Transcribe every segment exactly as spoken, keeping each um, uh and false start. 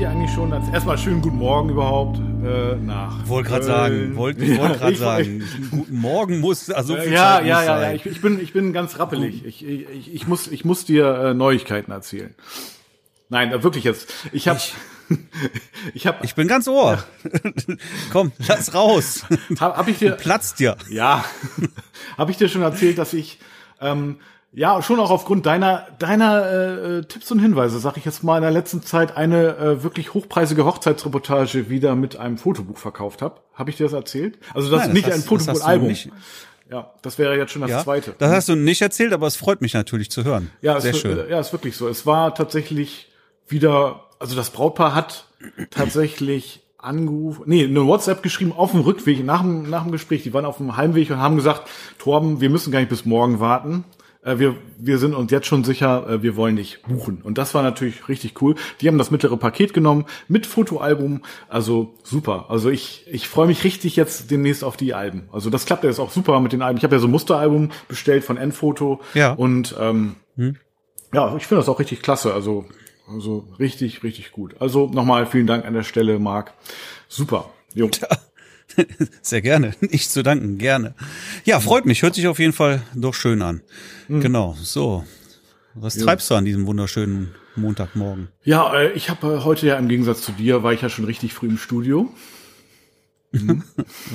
ihr eigentlich schon dazu? Erstmal schönen guten Morgen überhaupt äh, nach. Wollte gerade sagen, wollte ja, wollt gerade sagen, guten Morgen muss also viel ja, Zeit ja, ja, sein. Ja, ich, ich bin ich bin ganz rappelig. Ich, ich, ich muss ich muss dir äh, Neuigkeiten erzählen. Nein, wirklich jetzt. Ich habe ich, ich habe Ich bin ganz Ohr. Ja. Komm, lass raus. Hab, hab ich dir platzt dir. Ja. Habe ich dir schon erzählt, dass ich ähm, ja, schon auch aufgrund deiner deiner äh, Tipps und Hinweise, sag ich jetzt mal, in der letzten Zeit eine äh, wirklich hochpreisige Hochzeitsreportage wieder mit einem Fotobuch verkauft habe. Habe ich dir das erzählt? Also das Nein, ist nicht das hast, ein Fotobuchalbum. Ja, das wäre jetzt schon das ja, zweite. Das hast du nicht erzählt, aber es freut mich natürlich zu hören. Ja, sehr es, schön. Ja, ist wirklich so. Es war tatsächlich wieder, also das Brautpaar hat tatsächlich angerufen, nee, eine WhatsApp geschrieben auf dem Rückweg, nach dem, nach dem Gespräch. Die waren auf dem Heimweg und haben gesagt, Torben, wir müssen gar nicht bis morgen warten. Wir, wir sind uns jetzt schon sicher, wir wollen dich buchen. Und das war natürlich richtig cool. Die haben das mittlere Paket genommen mit Fotoalbum. Also super. Also ich, ich freue mich richtig jetzt demnächst auf die Alben. Also das klappt ja jetzt auch super mit den Alben. Ich habe ja so ein Musteralbum bestellt von N-Foto. Ja. Und ähm, hm. ja, ich finde das auch richtig klasse. Also, also richtig, richtig gut. Also nochmal vielen Dank an der Stelle, Marc. Super. Jo. Sehr gerne. Nicht zu danken, gerne. Ja, freut mich. Hört sich auf jeden Fall doch schön an. Mhm. Genau, so. Was ja. treibst du an diesem wunderschönen Montagmorgen? Ja, ich habe heute ja im Gegensatz zu dir, war ich ja schon richtig früh im Studio. Mhm.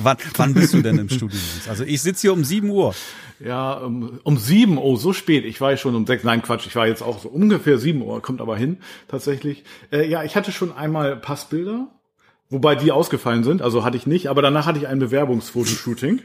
wann, wann bist du denn im Studio? Also ich sitze hier um sieben Uhr. Ja, um, um sieben, oh, so spät. Ich war ja schon um sechs, nein, Quatsch, ich war jetzt auch so ungefähr sieben Uhr, kommt aber hin, tatsächlich. Äh, ja, ich hatte schon einmal Passbilder. Wobei die ausgefallen sind, also hatte ich nicht, aber danach hatte ich ein Bewerbungsfotoshooting.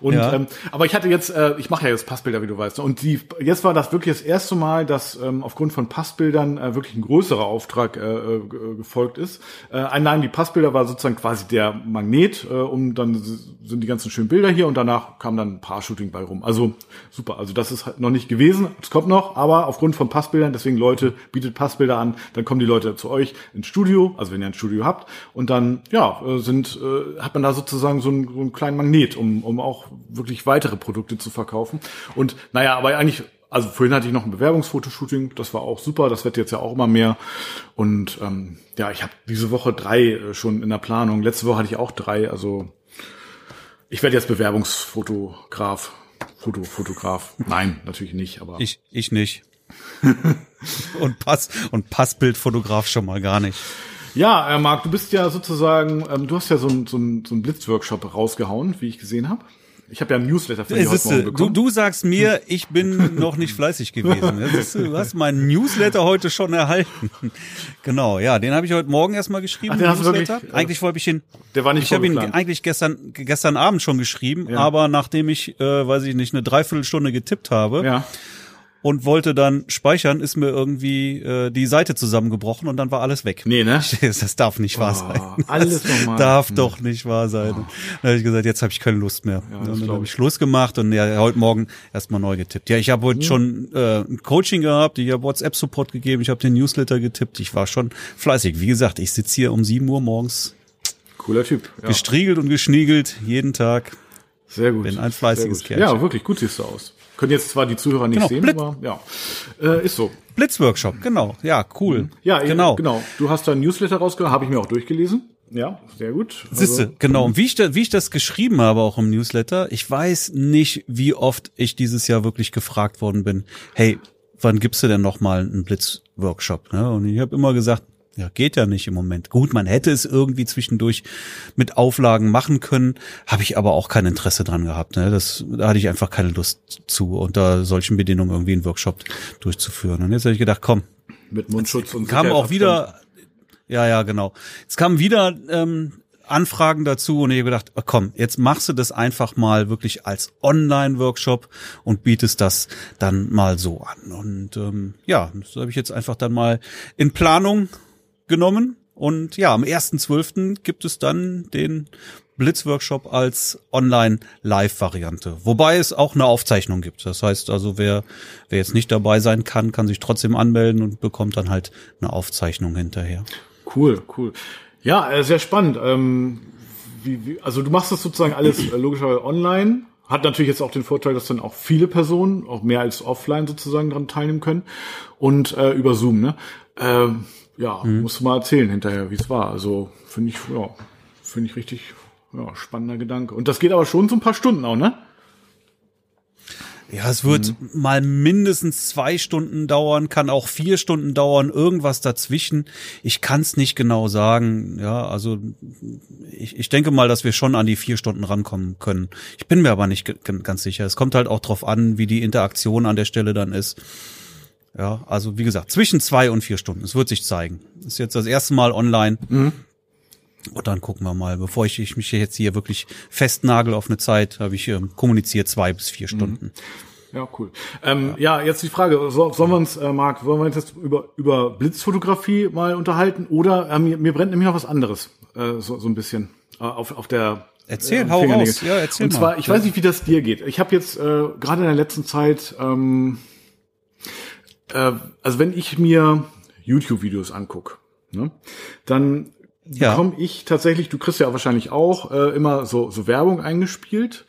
Und ja. ähm, aber ich hatte jetzt, äh, ich mache ja jetzt Passbilder, wie du weißt. Und die, jetzt war das wirklich das erste Mal, dass ähm, aufgrund von Passbildern äh, wirklich ein größerer Auftrag äh, äh, gefolgt ist. Äh, nein, die Passbilder war sozusagen quasi der Magnet, äh, um dann sind die ganzen schönen Bilder hier und danach kam dann ein Paar-Shooting bei rum. Also super, also das ist halt noch nicht gewesen, es kommt noch, aber aufgrund von Passbildern, deswegen Leute, bietet Passbilder an, dann kommen die Leute zu euch ins Studio, also wenn ihr ein Studio habt. Und dann, ja, sind, äh, hat man da sozusagen so einen, so einen kleinen Magnet, um, um auch wirklich weitere Produkte zu verkaufen. Und naja, aber eigentlich, also vorhin hatte ich noch ein Bewerbungsfotoshooting, das war auch super, das wird jetzt ja auch immer mehr. Und ähm, ja, ich habe diese Woche drei äh, schon in der Planung. Letzte Woche hatte ich auch drei, also ich werde jetzt Bewerbungsfotograf, Foto, Fotograf. Nein, natürlich nicht, aber. Ich, ich nicht. und Pass, und Passbildfotograf schon mal gar nicht. Ja, äh, Marc, du bist ja sozusagen, ähm, du hast ja so einen so ein, so ein Blitzworkshop rausgehauen, wie ich gesehen habe. Ich habe ja einen Newsletter von dir heute Morgen bekommen. Du, du sagst mir, ich bin noch nicht fleißig gewesen. Ist, du hast meinen Newsletter heute schon erhalten. Genau, ja, den habe ich heute Morgen erstmal geschrieben. Ach, den hast Newsletter. Du wirklich, eigentlich wollte ich ihn. Der war nicht Ich habe ihn eigentlich gestern gestern Abend schon geschrieben, ja. aber nachdem ich, äh, weiß ich nicht, eine Dreiviertelstunde getippt habe. Ja. Und wollte dann speichern, ist mir irgendwie äh, die Seite zusammengebrochen und dann war alles weg. Nee, ne? Das darf nicht wahr sein. Oh, alles das normal. darf hm. doch nicht wahr sein. Oh. Dann habe ich gesagt, jetzt habe ich keine Lust mehr. Ja, und dann habe ich Schluss gemacht und ja, heute Morgen erstmal neu getippt. Ja, ich habe heute ja. schon äh, ein Coaching gehabt, ich habe WhatsApp-Support gegeben, ich habe den Newsletter getippt, ich war schon fleißig. Wie gesagt, ich sitze hier um sieben Uhr morgens. Cooler Typ. Ja. Gestriegelt und geschniegelt, jeden Tag. Sehr gut. Bin ein fleißiges Kerl. Ja, wirklich, gut siehst du aus. Können jetzt zwar die Zuhörer nicht genau, sehen, Blitz. aber ja, äh, ist so. Blitzworkshop, genau, ja, cool. Ja, genau. genau. Du hast da ein Newsletter rausgehauen, habe ich mir auch durchgelesen. Ja, sehr gut. Also, Siehste, genau. Und wie ich, da, wie ich das geschrieben habe auch im Newsletter, ich weiß nicht, wie oft ich dieses Jahr wirklich gefragt worden bin, hey, wann gibst du denn nochmal einen Blitzworkshop? Ne? Und ich habe immer gesagt, ja, geht ja nicht im Moment. Gut, man hätte es irgendwie zwischendurch mit Auflagen machen können, habe ich aber auch kein Interesse dran gehabt. Ne? Das, da hatte ich einfach keine Lust zu, unter solchen Bedingungen irgendwie einen Workshop durchzuführen. Und jetzt habe ich gedacht, komm, mit Mundschutz und kam auch wieder, ja, ja, genau. Jetzt kamen wieder ähm, Anfragen dazu und ich habe gedacht, komm, jetzt machst du das einfach mal wirklich als Online-Workshop und bietest das dann mal so an. Und ähm, ja, das habe ich jetzt einfach dann mal in Planung genommen. Und ja, am ersten Zwölften gibt es dann den Blitzworkshop als Online-Live-Variante. Wobei es auch eine Aufzeichnung gibt. Das heißt also, wer, wer jetzt nicht dabei sein kann, kann sich trotzdem anmelden und bekommt dann halt eine Aufzeichnung hinterher. Cool, cool. Ja, sehr spannend. Ähm, wie, wie, also du machst das sozusagen alles logischerweise online. Hat natürlich jetzt auch den Vorteil, dass dann auch viele Personen, auch mehr als offline sozusagen, daran teilnehmen können. Und äh, über Zoom, ne? Ähm, ja, mhm. musst du mal erzählen hinterher, wie es war. Also finde ich, ja, finde ich richtig ja, spannender Gedanke. Und das geht aber schon so ein paar Stunden auch, ne? Ja, es wird mhm. mal mindestens zwei Stunden dauern, kann auch vier Stunden dauern, irgendwas dazwischen. Ich kann es nicht genau sagen. Ja, also ich, ich denke mal, dass wir schon an die vier Stunden rankommen können. Ich bin mir aber nicht g- ganz sicher. Es kommt halt auch drauf an, wie die Interaktion an der Stelle dann ist. Ja, also wie gesagt, zwischen zwei und vier Stunden. Es wird sich zeigen. Ist jetzt das erste Mal online. Mhm. Und dann gucken wir mal, bevor ich, ich mich jetzt hier wirklich festnagel auf eine Zeit, habe ich ähm, kommuniziert zwei bis vier Stunden. Ja, cool. Ähm, ja. ja, jetzt die Frage, so, sollen wir uns, äh, Marc, sollen wir uns jetzt über, über Blitzfotografie mal unterhalten? Oder äh, mir, mir brennt nämlich noch was anderes, äh, so, so ein bisschen äh, auf, auf der... Erzähl, äh, hau raus. Ja, erzähl Und zwar, mal. ich ja. weiß nicht, wie das dir geht. Ich habe jetzt äh, gerade in der letzten Zeit, ähm, äh, also wenn ich mir YouTube-Videos angucke, ne, dann... Ja. Bekomme ich tatsächlich, du kriegst ja wahrscheinlich auch äh, immer so, so Werbung eingespielt.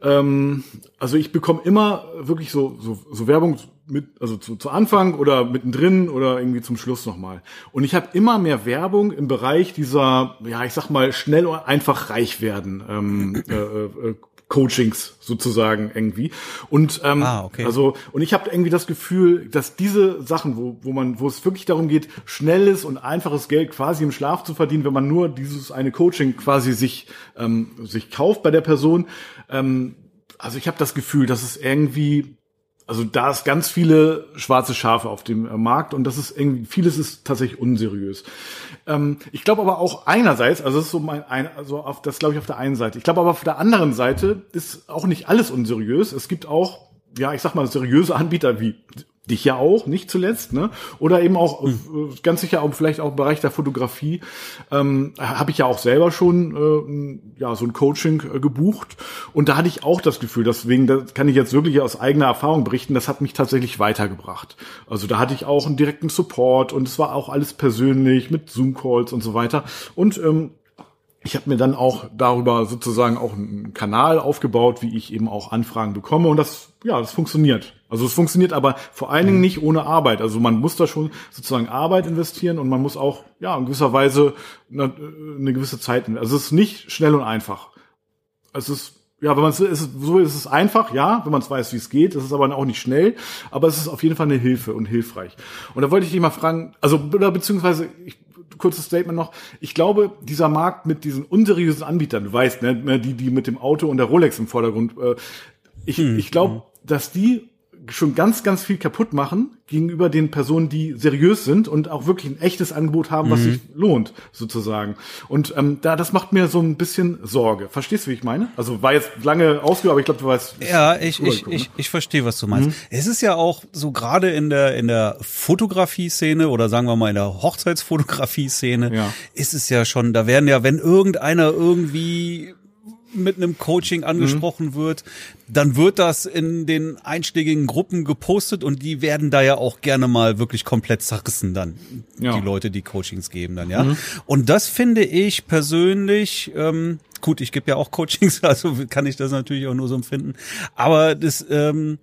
Ähm, also ich bekomme immer wirklich so, so, so Werbung mit, also zu, zu Anfang oder mittendrin oder irgendwie zum Schluss nochmal. Und ich habe immer mehr Werbung im Bereich dieser, ja, ich sag mal, schnell und einfach reich werden. Ähm, äh, äh, Coachings sozusagen irgendwie. Und ähm, ah, okay. also und ich habe irgendwie das Gefühl, dass diese Sachen, wo wo man wo es wirklich darum geht, schnelles und einfaches Geld quasi im Schlaf zu verdienen, wenn man nur dieses eine Coaching quasi sich ähm, sich kauft bei der Person. Ähm, also ich habe das Gefühl, dass es irgendwie also da ist ganz viele schwarze Schafe auf dem Markt und das ist irgendwie, vieles ist tatsächlich unseriös. Ähm, ich glaube aber auch einerseits, also das ist so mein, ein, also auf, das glaube ich auf der einen Seite. Ich glaube aber auf der anderen Seite ist auch nicht alles unseriös. Es gibt auch, ja, ich sag mal, seriöse Anbieter wie dich ja auch, nicht zuletzt, ne? Oder eben auch mhm. ganz sicher auch vielleicht auch im Bereich der Fotografie ähm, habe ich ja auch selber schon äh, ja so ein Coaching äh, gebucht und da hatte ich auch das Gefühl, deswegen das kann ich jetzt wirklich aus eigener Erfahrung berichten, das hat mich tatsächlich weitergebracht. Also da hatte ich auch einen direkten Support und es war auch alles persönlich mit Zoom-Calls und so weiter und ähm, ich habe mir dann auch darüber sozusagen auch einen Kanal aufgebaut, wie ich eben auch Anfragen bekomme und das ja, das funktioniert. Also es funktioniert aber vor allen Dingen nicht ohne Arbeit. Also man muss da schon sozusagen Arbeit investieren und man muss auch ja in gewisser Weise eine, eine gewisse Zeit. Also es ist nicht schnell und einfach. Es ist ja, wenn man es so ist es einfach, ja, wenn man es weiß, wie es geht. Es ist aber auch nicht schnell, aber es ist auf jeden Fall eine Hilfe und hilfreich. Und da wollte ich dich mal fragen, also oder beziehungsweise ich kurzes Statement noch. Ich glaube, dieser Markt mit diesen unseriösen Anbietern, du weißt, ne, die, die mit dem Auto und der Rolex im Vordergrund, äh, ich, hm. ich glaube, dass die schon ganz, ganz viel kaputt machen gegenüber den Personen, die seriös sind und auch wirklich ein echtes Angebot haben, was mhm. sich lohnt, sozusagen. Und ähm, da das macht mir so ein bisschen Sorge. Verstehst du, wie ich meine? Also war jetzt lange ausgeholt, aber ich glaube, du weißt. Ja, ich ich gekommen, ich, ne? ich verstehe, was du meinst. Mhm. Es ist ja auch so gerade in der in der Fotografie-Szene oder sagen wir mal in der Hochzeitsfotografie-Szene ja. ist es ja schon. Da werden ja, wenn irgendeiner irgendwie mit einem Coaching angesprochen mhm. wird, dann wird das in den einschlägigen Gruppen gepostet und die werden da ja auch gerne mal wirklich komplett zerrissen dann, ja. die Leute, die Coachings geben dann, ja. Mhm. Und das finde ich persönlich, ähm, gut, ich gebe ja auch Coachings, also kann ich das natürlich auch nur so empfinden, aber das, ähm,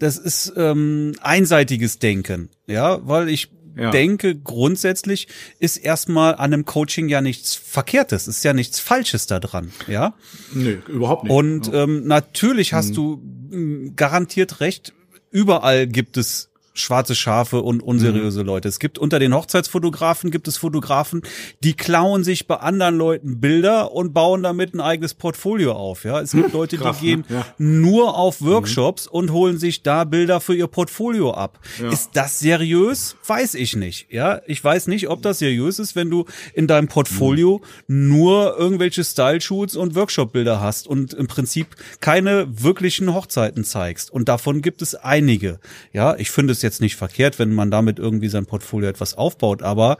das ist ähm, einseitiges Denken, ja, weil ich Ja. denke, grundsätzlich ist erstmal an einem Coaching ja nichts Verkehrtes, ist ja nichts Falsches da dran, ja? Nee, überhaupt nicht. Und ähm, natürlich hast mhm. du m, garantiert recht, überall gibt es schwarze Schafe und unseriöse mhm. Leute. Es gibt unter den Hochzeitsfotografen, gibt es Fotografen, die klauen sich bei anderen Leuten Bilder und bauen damit ein eigenes Portfolio auf. Ja, es gibt Leute, Krass, die gehen ne? ja. nur auf Workshops mhm. und holen sich da Bilder für ihr Portfolio ab. Ja. Ist das seriös? Weiß ich nicht. Ja, ich weiß nicht, ob das seriös ist, wenn du in deinem Portfolio mhm. nur irgendwelche Style-Shoots und Workshop-Bilder hast und im Prinzip keine wirklichen Hochzeiten zeigst. Und davon gibt es einige. Ja, ich finde es jetzt jetzt nicht verkehrt, wenn man damit irgendwie sein Portfolio etwas aufbaut, aber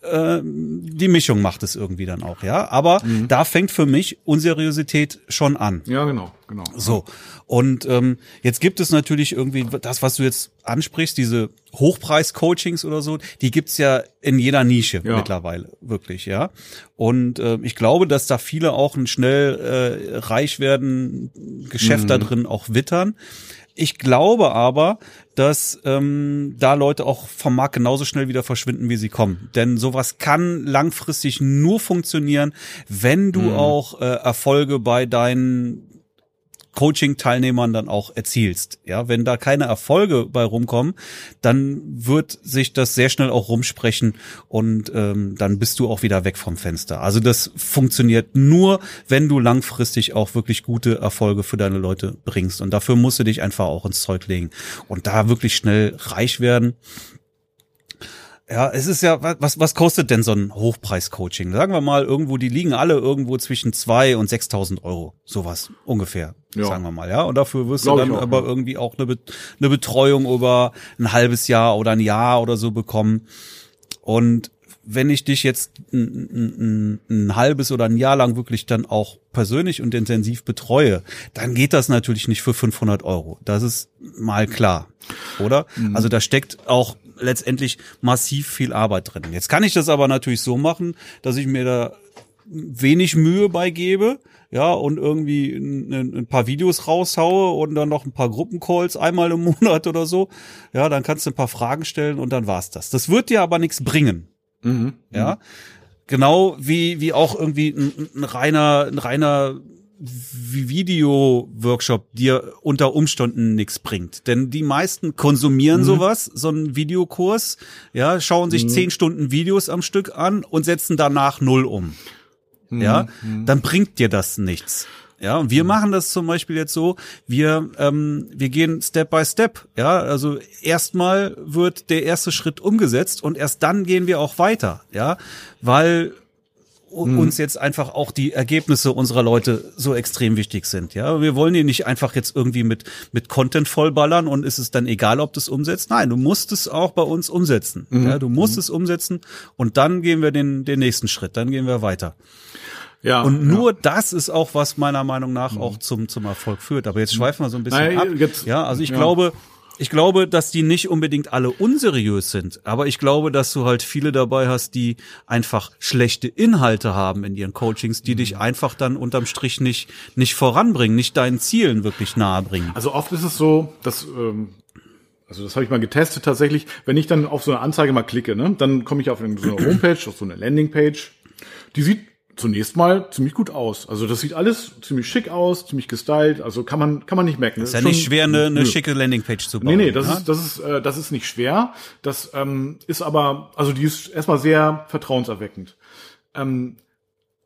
äh, die Mischung macht es irgendwie dann auch, ja. Aber mhm. da fängt für mich Unseriosität schon an. Ja, genau, genau. So. Und ähm, jetzt gibt es natürlich irgendwie das, was du jetzt ansprichst, diese Hochpreis-Coachings oder so, die gibt's ja in jeder Nische ja. mittlerweile, wirklich, ja. Und äh, ich glaube, dass da viele auch ein schnell äh, reich werden Geschäft mhm. da drin auch wittern. Ich glaube aber, dass ähm, da Leute auch vom Markt genauso schnell wieder verschwinden, wie sie kommen. Denn sowas kann langfristig nur funktionieren, wenn du mhm. auch äh, Erfolge bei deinen Coaching-Teilnehmern dann auch erzielst. Ja, wenn da keine Erfolge bei rumkommen, dann wird sich das sehr schnell auch rumsprechen und ähm, dann bist du auch wieder weg vom Fenster. Also das funktioniert nur, wenn du langfristig auch wirklich gute Erfolge für deine Leute bringst. Und dafür musst du dich einfach auch ins Zeug legen und da wirklich schnell reich werden. Ja, es ist ja, was was kostet denn so ein Hochpreis-Coaching? Sagen wir mal, irgendwo, die liegen alle irgendwo zwischen zwei und sechstausend Euro, sowas ungefähr, ja. Sagen wir mal, ja. Und dafür wirst Glaub du dann auch, aber ja. irgendwie auch eine, eine Betreuung über ein halbes Jahr oder ein Jahr oder so bekommen. Und wenn ich dich jetzt ein, ein, ein halbes oder ein Jahr lang wirklich dann auch persönlich und intensiv betreue, dann geht das natürlich nicht für fünfhundert Euro. Das ist mal klar, oder? Mhm. Also da steckt auch letztendlich massiv viel Arbeit drin. Jetzt kann ich das aber natürlich so machen, dass ich mir da wenig Mühe beigebe, ja, und irgendwie ein, ein paar Videos raushaue und dann noch ein paar Gruppencalls einmal im Monat oder so. Ja, dann kannst du ein paar Fragen stellen und dann war's das. Das wird dir aber nichts bringen. Mhm, ja, mhm. Genau wie wie auch irgendwie ein, ein reiner ein reiner Video-Workshop dir unter Umständen nichts bringt, denn die meisten konsumieren mhm. sowas, so einen Videokurs, ja, schauen sich zehn mhm. Stunden Videos am Stück an und setzen danach null um, mhm. ja, dann bringt dir das nichts. Ja, und wir machen das zum Beispiel jetzt so, wir ähm, wir gehen Step by Step, ja, also erstmal wird der erste Schritt umgesetzt und erst dann gehen wir auch weiter, ja, weil mhm. uns jetzt einfach auch die Ergebnisse unserer Leute so extrem wichtig sind, ja, wir wollen die nicht einfach jetzt irgendwie mit mit Content vollballern und ist es dann egal, ob du es umsetzt, nein, du musst es auch bei uns umsetzen, mhm. ja, du musst mhm. es umsetzen und dann gehen wir den den nächsten Schritt, dann gehen wir weiter. Ja, und nur ja. das ist auch, was meiner Meinung nach auch zum zum Erfolg führt. Aber jetzt schweifen wir so ein bisschen naja, ab. Jetzt, ja, also ich ja. glaube, ich glaube, dass die nicht unbedingt alle unseriös sind. Aber ich glaube, dass du halt viele dabei hast, die einfach schlechte Inhalte haben in ihren Coachings, die mhm. dich einfach dann unterm Strich nicht nicht voranbringen, nicht deinen Zielen wirklich nahe bringen. Also oft ist es so, dass ähm also das habe ich mal getestet tatsächlich, wenn ich dann auf so eine Anzeige mal klicke, ne, dann komme ich auf so eine Homepage, auf so eine Landingpage, die sieht zunächst mal ziemlich gut aus. Also das sieht alles ziemlich schick aus, ziemlich gestylt. Also kann man kann man nicht merken. Das ist ja nicht schwer, eine, eine schicke Landingpage zu bauen. Nee, nee, das ja? ist das ist äh, das ist nicht schwer. Das ähm, ist aber, also die ist erstmal sehr vertrauenserweckend. Ähm,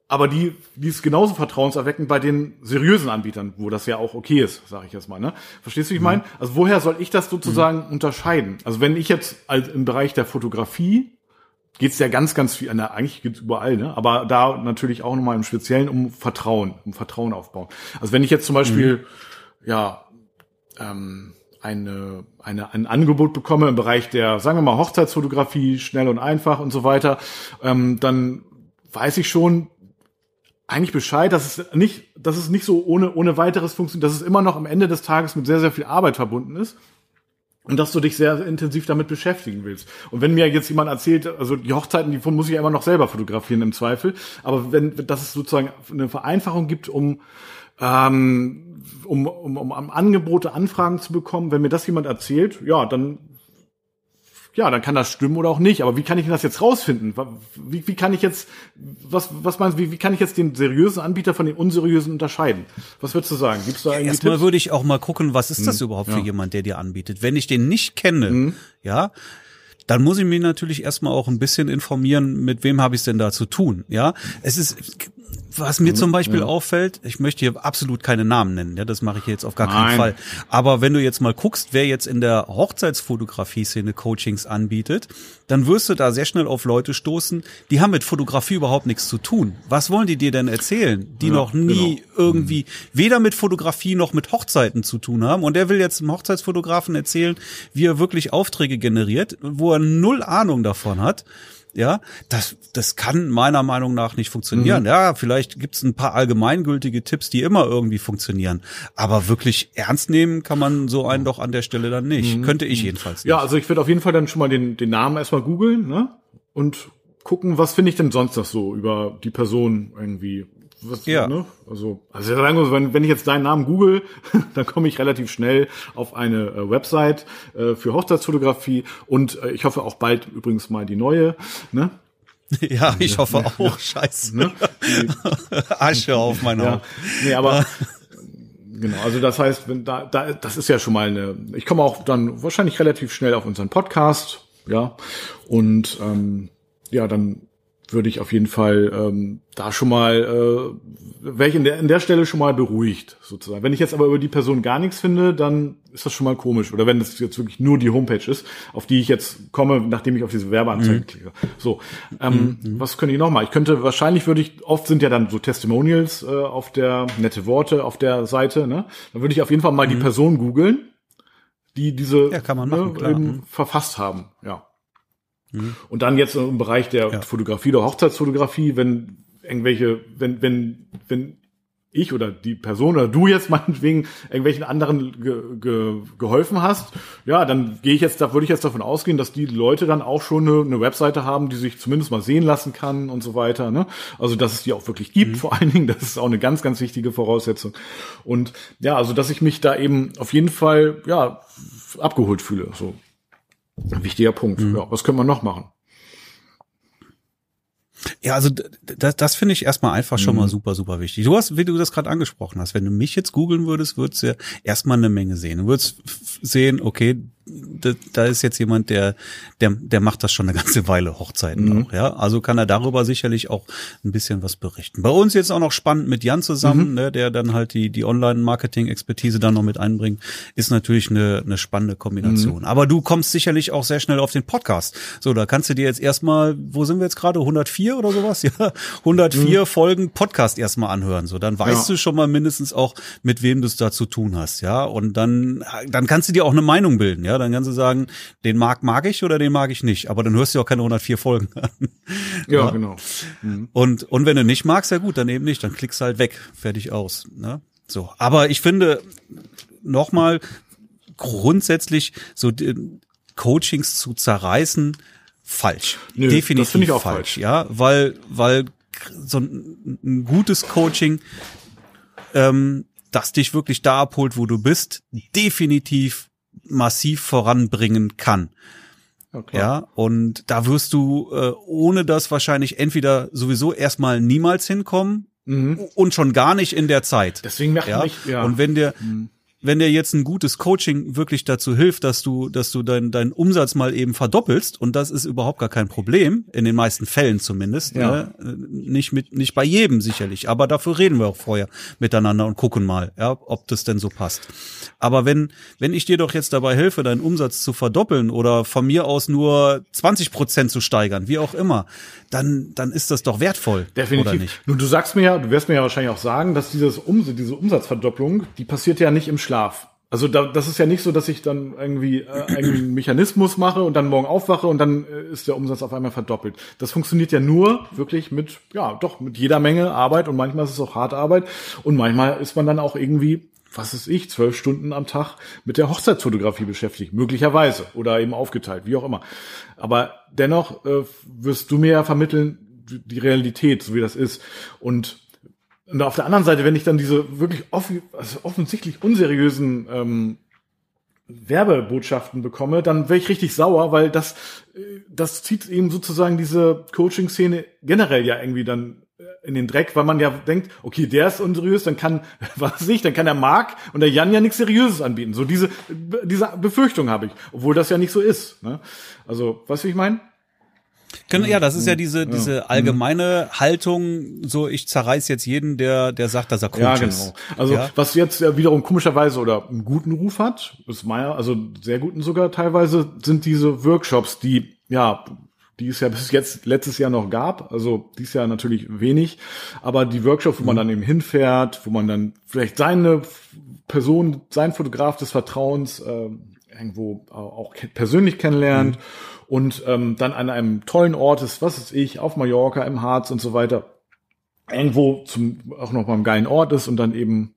aber die die ist genauso vertrauenserweckend bei den seriösen Anbietern, wo das ja auch okay ist, sage ich jetzt mal. Ne? Verstehst du, wie ich mhm. meine? Also woher soll ich das sozusagen mhm. unterscheiden? Also wenn ich jetzt als im Bereich der Fotografie geht's ja ganz, ganz viel, na, eigentlich geht's überall, ne? Aber da natürlich auch nochmal im Speziellen um Vertrauen, um Vertrauen aufbauen. Also wenn ich jetzt zum Beispiel, mhm. ja, ähm, eine, eine, ein Angebot bekomme im Bereich der, sagen wir mal, Hochzeitsfotografie, schnell und einfach und so weiter, ähm, dann weiß ich schon eigentlich Bescheid, dass es nicht, dass es nicht so ohne, ohne weiteres funktioniert, dass es immer noch am Ende des Tages mit sehr, sehr viel Arbeit verbunden ist. Und dass du dich sehr intensiv damit beschäftigen willst. Und wenn mir jetzt jemand erzählt, also die Hochzeiten, die muss ich ja immer noch selber fotografieren im Zweifel, aber wenn dass es sozusagen eine Vereinfachung gibt, um ähm, um, um, um, um Angebote, Anfragen zu bekommen, wenn mir das jemand erzählt, ja, dann ja, dann kann das stimmen oder auch nicht. Aber wie kann ich denn das jetzt rausfinden? Wie, wie kann ich jetzt, was, was meinst du, wie, wie kann ich jetzt den seriösen Anbieter von den unseriösen unterscheiden? Was würdest du sagen? Gibt's da ja, erstmal würde ich auch mal gucken, was ist hm. das überhaupt ja. für jemand, der dir anbietet? Wenn ich den nicht kenne, hm. ja, dann muss ich mich natürlich erstmal auch ein bisschen informieren, mit wem habe ich es denn da zu tun? Ja, es ist, was mir zum Beispiel ja. auffällt, ich möchte hier absolut keine Namen nennen, ja, das mache ich hier jetzt auf gar Nein. keinen Fall. Aber wenn du jetzt mal guckst, wer jetzt in der Hochzeitsfotografie-Szene Coachings anbietet, dann wirst du da sehr schnell auf Leute stoßen, die haben mit Fotografie überhaupt nichts zu tun. Was wollen die dir denn erzählen? Die ja, noch nie genau. irgendwie weder mit Fotografie noch mit Hochzeiten zu tun haben. Und der will jetzt einem Hochzeitsfotografen erzählen, wie er wirklich Aufträge generiert, wo er null Ahnung davon hat. Ja, das das kann meiner Meinung nach nicht funktionieren. Mhm. Ja, vielleicht gibt's ein paar allgemeingültige Tipps, die immer irgendwie funktionieren. Aber wirklich ernst nehmen kann man so einen doch an der Stelle dann nicht. Mhm. Könnte ich jedenfalls nicht. Ja, also ich würde auf jeden Fall dann schon mal den den Namen erstmal googeln, ne? Und gucken, was finde ich denn sonst noch so über die Person irgendwie was, ja. ne? Also, also wenn, wenn ich jetzt deinen Namen google, dann komme ich relativ schnell auf eine äh, Website äh, für Hochzeitsfotografie und äh, ich hoffe auch bald übrigens mal die neue, ne? Ja, ich hoffe ja, auch. Ja. Scheiße. Ne? Asche auf meine Augen. Ja. Nee, aber genau, also das heißt, wenn da, da, das ist ja schon mal eine. Ich komme auch dann wahrscheinlich relativ schnell auf unseren Podcast, ja. Und ähm, ja, dann würde ich auf jeden Fall ähm, da schon mal, äh, wäre ich in der, in der Stelle schon mal beruhigt, sozusagen. Wenn ich jetzt aber über die Person gar nichts finde, dann ist das schon mal komisch. Oder wenn das jetzt wirklich nur die Homepage ist, auf die ich jetzt komme, nachdem ich auf diese Werbeanzeige mhm. klicke. So, ähm, mhm. was könnte ich noch mal? Ich könnte, wahrscheinlich würde ich, oft sind ja dann so Testimonials äh, auf der, nette Worte auf der Seite, ne? Dann würde ich auf jeden Fall mal mhm. die Person googeln, die diese ja, kann man machen, ne, klar. eben mhm. verfasst haben, ja. Und dann jetzt im Bereich der ja. Fotografie oder Hochzeitsfotografie, wenn irgendwelche, wenn, wenn, wenn ich oder die Person oder du jetzt meinetwegen irgendwelchen anderen ge, ge, geholfen hast, ja, dann gehe ich jetzt, da würde ich jetzt davon ausgehen, dass die Leute dann auch schon eine, eine Webseite haben, die sich zumindest mal sehen lassen kann und so weiter, ne? Also, dass es die auch wirklich gibt, mhm. vor allen Dingen, das ist auch eine ganz, ganz wichtige Voraussetzung. Und ja, also, dass ich mich da eben auf jeden Fall, ja, abgeholt fühle, so. Ein wichtiger Punkt. Mhm. Ja, was können wir noch machen? Ja, also das, das finde ich erstmal einfach schon mhm. mal super, super wichtig. Du hast, wie du das gerade angesprochen hast, wenn du mich jetzt googeln würdest, würdest du ja erstmal eine Menge sehen. Du würdest sehen, okay, da, da ist jetzt jemand, der, der, der macht das schon eine ganze Weile, Hochzeiten mhm. auch, ja. Also kann er darüber sicherlich auch ein bisschen was berichten. Bei uns jetzt auch noch spannend mit Jan zusammen, mhm. ne, der dann halt die, die Online-Marketing-Expertise dann noch mit einbringt, ist natürlich eine, eine spannende Kombination. Mhm. Aber du kommst sicherlich auch sehr schnell auf den Podcast. So, da kannst du dir jetzt erstmal, wo sind wir jetzt gerade? hundertvier oder sowas? Ja, hundertvier mhm. Folgen Podcast erstmal anhören. So, dann weißt ja. du schon mal mindestens auch, mit wem du es da zu tun hast, ja. Und dann, dann kannst du dir auch eine Meinung bilden, ja. Dann kannst du sagen, den mag, mag ich oder den mag ich nicht. Aber dann hörst du auch keine hundertvier Folgen an. Ja, ja. genau. Mhm. Und, und wenn du nicht magst, ja gut, dann eben nicht. Dann klickst du halt weg. Fertig aus. Ne? So. Aber ich finde, nochmal grundsätzlich so Coachings zu zerreißen, falsch. Nö, definitiv das finde ich auch falsch. falsch. Ja, weil, weil so ein, ein gutes Coaching, ähm, das dich wirklich da abholt, wo du bist, definitiv massiv voranbringen kann. Okay. Ja, und da wirst du äh, ohne das wahrscheinlich entweder sowieso erstmal niemals hinkommen mhm. und schon gar nicht in der Zeit. Deswegen macht ja? ich ja. Und wenn dir mhm. wenn dir jetzt ein gutes Coaching wirklich dazu hilft, dass du dass du deinen deinen Umsatz mal eben verdoppelst, und das ist überhaupt gar kein Problem, in den meisten Fällen zumindest, ja. ne? Nicht mit nicht bei jedem sicherlich, aber dafür reden wir auch vorher miteinander und gucken mal, ja, ob das denn so passt. Aber wenn wenn ich dir doch jetzt dabei helfe, deinen Umsatz zu verdoppeln oder von mir aus nur zwanzig Prozent zu steigern, wie auch immer, dann dann ist das doch wertvoll. Definitiv. Oder nicht? Nun, du sagst mir ja, du wirst mir ja wahrscheinlich auch sagen, dass dieses Ums diese Umsatzverdopplung, die passiert ja nicht im Schlaf. Also da, das ist ja nicht so, dass ich dann irgendwie äh, einen Mechanismus mache und dann morgen aufwache und dann äh, ist der Umsatz auf einmal verdoppelt. Das funktioniert ja nur wirklich mit, ja doch, mit jeder Menge Arbeit, und manchmal ist es auch harte Arbeit und manchmal ist man dann auch irgendwie, was weiß ich, zwölf Stunden am Tag mit der Hochzeitsfotografie beschäftigt, möglicherweise, oder eben aufgeteilt, wie auch immer. Aber dennoch äh, wirst du mir ja vermitteln, die Realität, so wie das ist. Und Und auf der anderen Seite, wenn ich dann diese wirklich off- also offensichtlich unseriösen ähm, Werbebotschaften bekomme, dann wäre ich richtig sauer, weil das das zieht eben sozusagen diese Coaching-Szene generell ja irgendwie dann in den Dreck, weil man ja denkt, okay, der ist unseriös, dann kann, was weiß ich, dann kann der Marc und der Jan ja nichts Seriöses anbieten. So diese diese Befürchtung habe ich, obwohl das ja nicht so ist. Ne? Also, weißt du, wie ich meine? Ja, das ist ja diese, ja. diese allgemeine Haltung, so ich zerreiß jetzt jeden, der, der sagt, dass er Coach ja, genau. ist. Also, ja? was jetzt wiederum komischerweise oder einen guten Ruf hat, ist meiner, also sehr guten sogar teilweise, sind diese Workshops, die, ja, die es ja bis jetzt letztes Jahr noch gab, also dies Jahr natürlich wenig, aber die Workshops, wo man dann eben hinfährt, wo man dann vielleicht seine Person, sein Fotograf des Vertrauens, äh, irgendwo auch persönlich kennenlernt mhm. und ähm, dann an einem tollen Ort ist, was weiß ich, auf Mallorca, im Harz und so weiter, irgendwo zum auch noch mal einem geilen Ort ist und dann eben,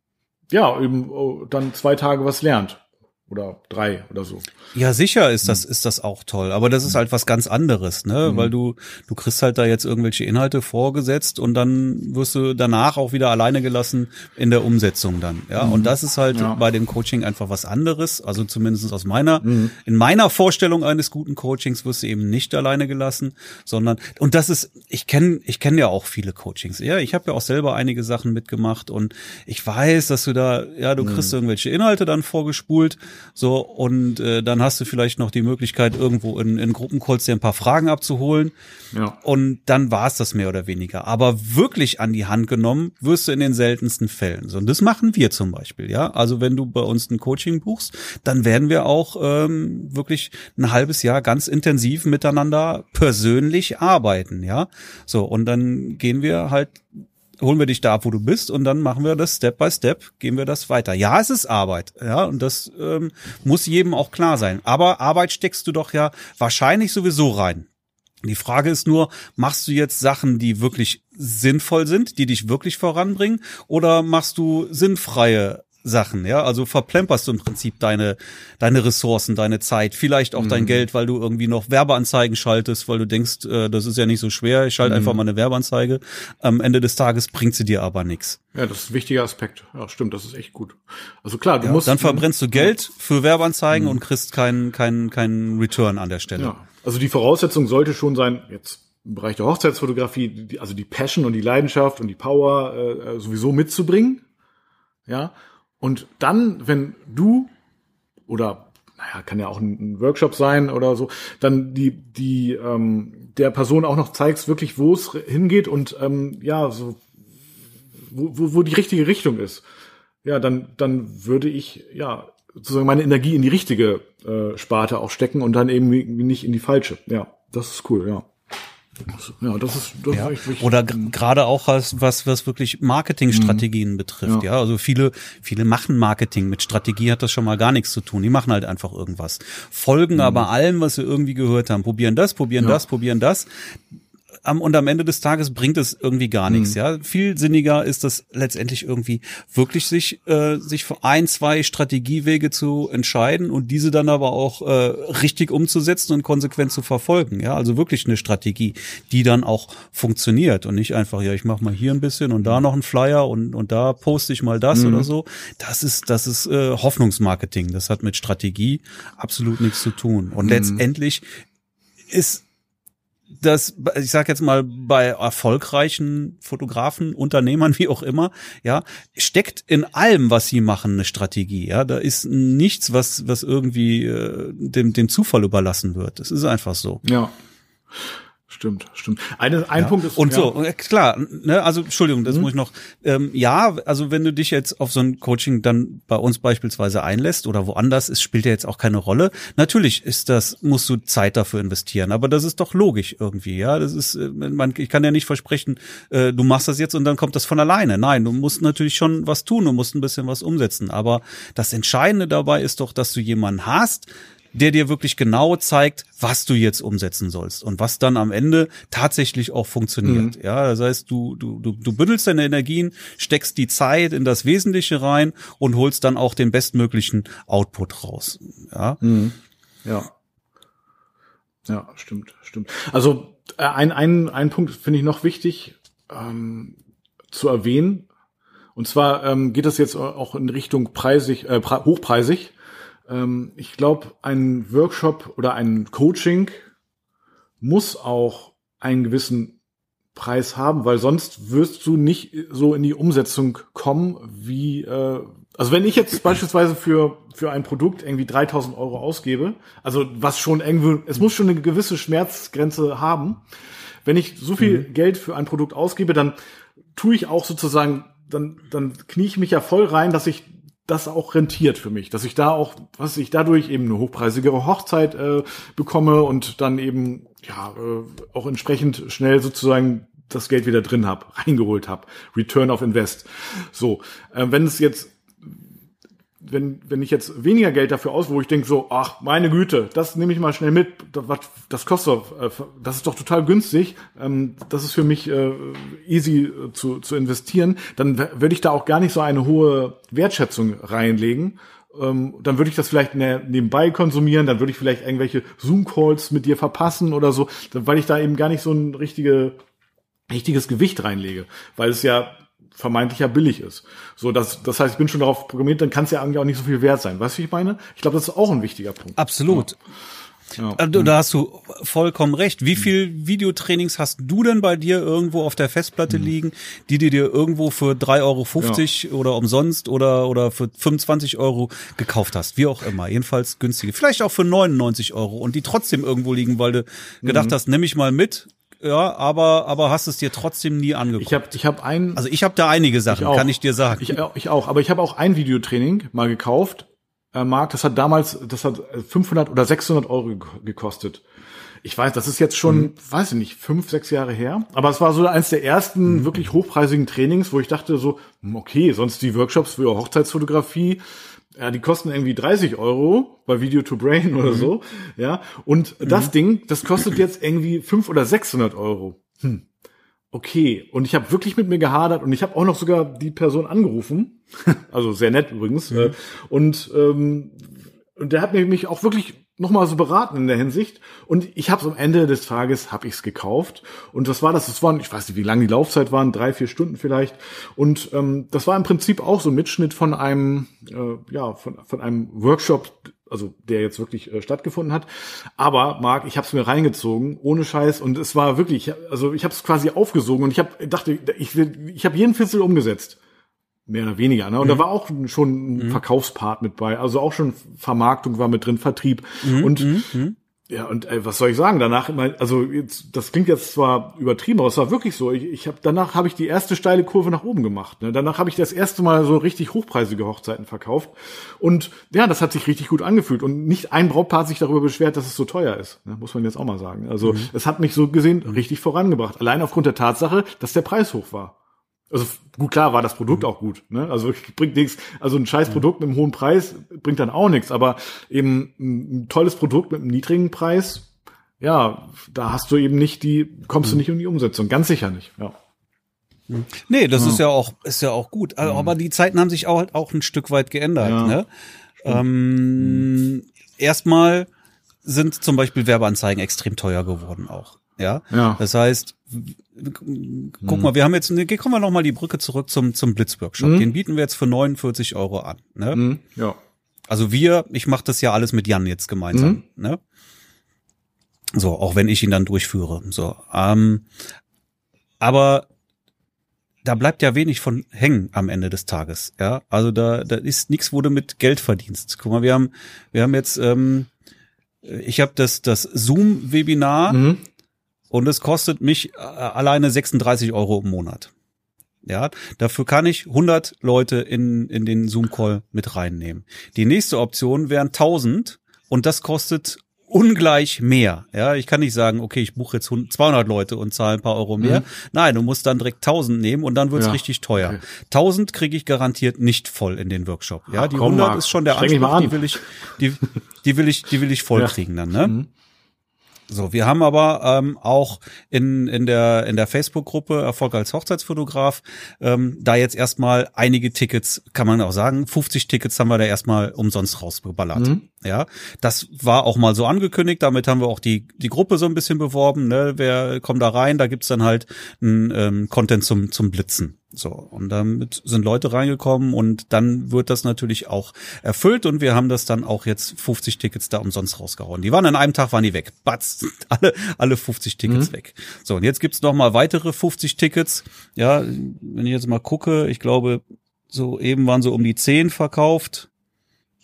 ja, eben dann zwei Tage was lernt. oder drei oder so. Ja, sicher ist das, ist das auch toll. Aber das ist halt was ganz anderes, ne? Mhm. Weil du, du kriegst halt da jetzt irgendwelche Inhalte vorgesetzt und dann wirst du danach auch wieder alleine gelassen in der Umsetzung dann. Ja, mhm. Und das ist halt ja. bei dem Coaching einfach was anderes. Also zumindest aus meiner, mhm. in meiner Vorstellung eines guten Coachings wirst du eben nicht alleine gelassen, sondern, und das ist, ich kenne, ich kenne ja auch viele Coachings. Ja, ich habe ja auch selber einige Sachen mitgemacht und ich weiß, dass du da, ja, du mhm. kriegst irgendwelche Inhalte dann vorgespult. So, und äh, dann hast du vielleicht noch die Möglichkeit, irgendwo in, in Gruppencalls dir ein paar Fragen abzuholen. Ja. Und dann war es das mehr oder weniger. Aber wirklich an die Hand genommen wirst du in den seltensten Fällen. So, und das machen wir zum Beispiel, ja. Also wenn du bei uns ein Coaching buchst, dann werden wir auch ähm, wirklich ein halbes Jahr ganz intensiv miteinander persönlich arbeiten, ja. So, und dann gehen wir halt, holen wir dich da ab, wo du bist, und dann machen wir das Step by Step, gehen wir das weiter. Ja, es ist Arbeit, ja, und das ähm, muss jedem auch klar sein. Aber Arbeit steckst du doch ja wahrscheinlich sowieso rein. Die Frage ist nur, machst du jetzt Sachen, die wirklich sinnvoll sind, die dich wirklich voranbringen, oder machst du sinnfreie Sachen, ja, also verplemperst du im Prinzip deine deine Ressourcen, deine Zeit, vielleicht auch mhm. dein Geld, weil du irgendwie noch Werbeanzeigen schaltest, weil du denkst, äh, das ist ja nicht so schwer, ich schalte mhm. einfach mal eine Werbeanzeige. Am Ende des Tages bringt sie dir aber nichts. Ja, das ist ein wichtiger Aspekt. Ja, stimmt, das ist echt gut. Also klar, du ja, musst dann verbrennst du Geld für Werbeanzeigen mhm. und kriegst keinen keinen keinen Return an der Stelle. Ja. Also die Voraussetzung sollte schon sein, jetzt im Bereich der Hochzeitsfotografie, also die Passion und die Leidenschaft und die Power äh, sowieso mitzubringen. Ja. Und dann, wenn du, oder naja, kann ja auch ein Workshop sein oder so, dann die die ähm, der Person auch noch zeigst, wirklich wo es hingeht und ähm, ja, so wo, wo wo die richtige Richtung ist, ja, dann dann würde ich ja sozusagen meine Energie in die richtige äh, Sparte auch stecken und dann eben nicht in die falsche. Ja, das ist cool, ja. Ja, das ist, das ja. ist echt oder g- gerade auch was, was, was wirklich Marketingstrategien mhm. betrifft. Ja. ja, also viele, viele machen Marketing. Mit Strategie hat das schon mal gar nichts zu tun. Die machen halt einfach irgendwas. Folgen mhm. aber allem, was sie irgendwie gehört haben. Probieren das, probieren ja. das, probieren das. Am, und am Ende des Tages bringt es irgendwie gar nichts. Mhm. Ja, viel sinniger ist das letztendlich irgendwie wirklich sich äh, sich für ein, zwei Strategiewege zu entscheiden und diese dann aber auch äh, richtig umzusetzen und konsequent zu verfolgen. Ja, also wirklich eine Strategie, die dann auch funktioniert und nicht einfach ja, ich mache mal hier ein bisschen und da noch einen Flyer und und da poste ich mal das mhm. oder so. Das ist das ist äh, Hoffnungsmarketing. Das hat mit Strategie absolut nichts zu tun. Und mhm. letztendlich ist das, ich sag jetzt mal, bei erfolgreichen Fotografen, Unternehmern, wie auch immer, ja, steckt in allem, was sie machen, eine Strategie. Ja, da ist nichts, was was irgendwie äh, dem dem Zufall überlassen wird. Das ist einfach so. Ja, stimmt, stimmt. Eine, ein ja. Punkt ist und ja. so klar. Ne, also Entschuldigung, das mhm. muss ich noch. Ähm, ja, also wenn du dich jetzt auf so ein Coaching dann bei uns beispielsweise einlässt oder woanders, es spielt ja jetzt auch keine Rolle. Natürlich ist das, musst du Zeit dafür investieren, aber das ist doch logisch irgendwie. Ja, das ist, man, ich kann ja nicht versprechen, äh, du machst das jetzt und dann kommt das von alleine. Nein, du musst natürlich schon was tun, du musst ein bisschen was umsetzen. Aber das Entscheidende dabei ist doch, dass du jemanden hast, der dir wirklich genau zeigt, was du jetzt umsetzen sollst und was dann am Ende tatsächlich auch funktioniert. Mhm. Ja, das heißt, du du du du bündelst deine Energien, steckst die Zeit in das Wesentliche rein und holst dann auch den bestmöglichen Output raus. Ja, mhm. ja, ja, stimmt, stimmt. Also äh, ein ein ein Punkt finde ich noch wichtig ähm, zu erwähnen. Und zwar ähm, geht das jetzt auch in Richtung preisig, äh, hochpreisig. Ich glaube, ein Workshop oder ein Coaching muss auch einen gewissen Preis haben, weil sonst wirst du nicht so in die Umsetzung kommen wie, äh, also wenn ich jetzt beispielsweise für für ein Produkt irgendwie dreitausend Euro ausgebe, also was schon irgendwie, es muss schon eine gewisse Schmerzgrenze haben. Wenn ich so viel mhm. Geld für ein Produkt ausgebe, dann tue ich auch sozusagen, dann dann knie ich mich ja voll rein, dass ich das auch rentiert für mich, dass ich da auch, was ich dadurch eben eine hochpreisigere Hochzeit äh, bekomme und dann eben ja äh, auch entsprechend schnell sozusagen das Geld wieder drin habe, reingeholt habe, Return of Invest. So, äh, wenn es jetzt, wenn wenn ich jetzt weniger Geld dafür aus, wo ich denke so, ach meine Güte, das nehme ich mal schnell mit, das, das kostet, äh, das ist doch total günstig, ähm, das ist für mich äh, easy zu zu investieren, dann w- würde ich da auch gar nicht so eine hohe Wertschätzung reinlegen ähm, dann würde ich das vielleicht nebenbei konsumieren, dann würde ich vielleicht irgendwelche Zoom-Calls mit dir verpassen oder so, weil ich da eben gar nicht so ein richtige, richtiges Gewicht reinlege, weil es ja vermeintlich ja billig ist. So, das, das heißt, ich bin schon darauf programmiert, dann kann es ja eigentlich auch nicht so viel wert sein. Weißt du, wie ich meine? Ich glaube, das ist auch ein wichtiger Punkt. Absolut. Ja. Ja. Also, da hast du vollkommen recht. Wie viel Videotrainings hast du denn bei dir irgendwo auf der Festplatte mhm. liegen, die dir dir irgendwo für drei Euro fünfzig ja. oder umsonst oder oder für fünfundzwanzig Euro gekauft hast? Wie auch immer. Jedenfalls günstige. Vielleicht auch für neunundneunzig Euro und die trotzdem irgendwo liegen, weil du gedacht mhm. hast, nimm ich mal mit. Ja, aber aber hast es dir trotzdem nie angeguckt. Ich habe ich hab ein Also ich habe da einige Sachen, ich kann ich dir sagen. Ich, ich auch, aber ich habe auch ein Videotraining mal gekauft. Äh, Marc, das hat damals, das hat fünfhundert oder sechshundert Euro gekostet. Ich weiß, das ist jetzt schon, mhm. weiß ich nicht, fünf, sechs Jahre her. Aber es war so eines der ersten mhm. wirklich hochpreisigen Trainings, wo ich dachte so, okay, sonst die Workshops für Hochzeitsfotografie, ja, die kosten irgendwie dreißig Euro bei Video to Brain oder mhm. so, ja. Und das mhm. Ding, das kostet jetzt irgendwie fünfhundert oder sechshundert Euro. Hm. Okay, und ich habe wirklich mit mir gehadert und ich habe auch noch sogar die Person angerufen, also sehr nett übrigens, mhm. und ähm, und der hat mich auch wirklich nochmal so beraten in der Hinsicht und ich habe es am Ende des Tages, habe ich es gekauft und das war das, das waren, ich weiß nicht, wie lange die Laufzeit waren, drei, vier Stunden vielleicht und ähm, das war im Prinzip auch so ein Mitschnitt von einem, äh, ja, von, von einem Workshop, also der jetzt wirklich äh, stattgefunden hat. Aber, Marc, ich habe es mir reingezogen, ohne Scheiß. Und es war wirklich, also ich habe es quasi aufgesogen und ich hab, dachte, ich, ich habe jeden Fitzel umgesetzt. Mehr oder weniger. Ne? Und mhm. da war auch schon ein mhm. Verkaufspart mit bei. Also auch schon Vermarktung war mit drin, Vertrieb. Mhm. Und mhm. ja, und ey, was soll ich sagen? Danach, also jetzt, das klingt jetzt zwar übertrieben, aber es war wirklich so. Ich, ich habe danach habe ich die erste steile Kurve nach oben gemacht. Ne? Danach habe ich das erste Mal so richtig hochpreisige Hochzeiten verkauft. Und ja, das hat sich richtig gut angefühlt. Und nicht ein Brautpaar hat sich darüber beschwert, dass es so teuer ist. Ne? Muss man jetzt auch mal sagen. Also mhm. es hat mich so gesehen richtig vorangebracht. Allein aufgrund der Tatsache, dass der Preis hoch war. Also gut, klar war das Produkt mhm. auch gut. Ne? Also bringt nichts. Also ein scheiß Produkt mit einem hohen Preis bringt dann auch nichts. Aber eben ein tolles Produkt mit einem niedrigen Preis, ja, da hast du eben nicht die, kommst mhm. du nicht in die Umsetzung, ganz sicher nicht. Ja. Nee, das ja. ist ja auch, ist ja auch gut. Also, mhm. aber die Zeiten haben sich auch auch ein Stück weit geändert. Ja. Ne? Ähm, mhm. Erstmal sind zum Beispiel Werbeanzeigen extrem teuer geworden auch. Ja? Ja, das heißt, guck hm. mal, wir haben jetzt, ne, kommen wir nochmal die Brücke zurück zum, zum Blitzworkshop. Hm. Den bieten wir jetzt für neunundvierzig Euro an. Ne? Hm. Ja. Also wir, ich mache das ja alles mit Jan jetzt gemeinsam. Hm. Ne? So, auch wenn ich ihn dann durchführe. So, ähm, aber da bleibt ja wenig von hängen am Ende des Tages. Ja, also da, da ist nichts, wo du mit Geld verdienst. Guck mal, wir haben, wir haben jetzt, ähm, ich habe das, das Zoom-Webinar. Hm. Und es kostet mich alleine sechsunddreißig Euro im Monat. Ja, dafür kann ich hundert Leute in in den Zoom-Call mit reinnehmen. Die nächste Option wären tausend und das kostet ungleich mehr. Ja, ich kann nicht sagen, okay, ich buche jetzt zweihundert Leute und zahle ein paar Euro mehr. Mhm. Nein, du musst dann direkt tausend nehmen und dann wird's ja. richtig teuer. Okay. tausend kriege ich garantiert nicht voll in den Workshop. Ja, die Ach, komm, hundert Marc. Ist schon der Streng Anspruch, die will ich die die will ich die will ich voll ja. kriegen dann, ne? Mhm. So, wir haben aber ähm, auch in in der in der Facebook-Gruppe Erfolg als Hochzeitsfotograf ähm, da jetzt erstmal einige Tickets, kann man auch sagen, fünfzig Tickets haben wir da erstmal umsonst rausgeballert. Mhm. Ja, das war auch mal so angekündigt. Damit haben wir auch die die Gruppe so ein bisschen beworben. Ne, wer kommt da rein? Da gibt's dann halt ein ähm, Content zum zum Blitzen. So, und damit sind Leute reingekommen und dann wird das natürlich auch erfüllt und wir haben das dann auch jetzt fünfzig Tickets da umsonst rausgehauen. Die waren an einem Tag, waren die weg. Batz, alle alle fünfzig Tickets mhm. weg. So, und jetzt gibt's noch mal weitere fünfzig Tickets. Ja, wenn ich jetzt mal gucke, ich glaube, so eben waren so um die zehn verkauft.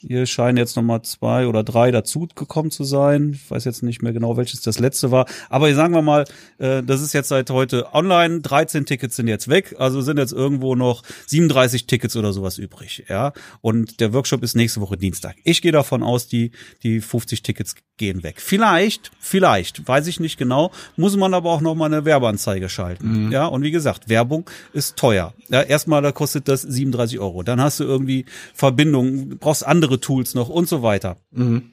Hier scheinen jetzt noch mal zwei oder drei dazu gekommen zu sein. Ich weiß jetzt nicht mehr genau, welches das letzte war. Aber sagen wir mal, das ist jetzt seit heute online. dreizehn Tickets sind jetzt weg. Also sind jetzt irgendwo noch siebenunddreißig Tickets oder sowas übrig. Ja. Und der Workshop ist nächste Woche Dienstag. Ich gehe davon aus, die die fünfzig Tickets gehen weg. Vielleicht, vielleicht, weiß ich nicht genau, muss man aber auch noch mal eine Werbeanzeige schalten. Mhm. Ja. Und wie gesagt, Werbung ist teuer. Ja, erstmal, da kostet das siebenunddreißig Euro. Dann hast du irgendwie Verbindungen, brauchst andere Tools noch und so weiter. Mhm.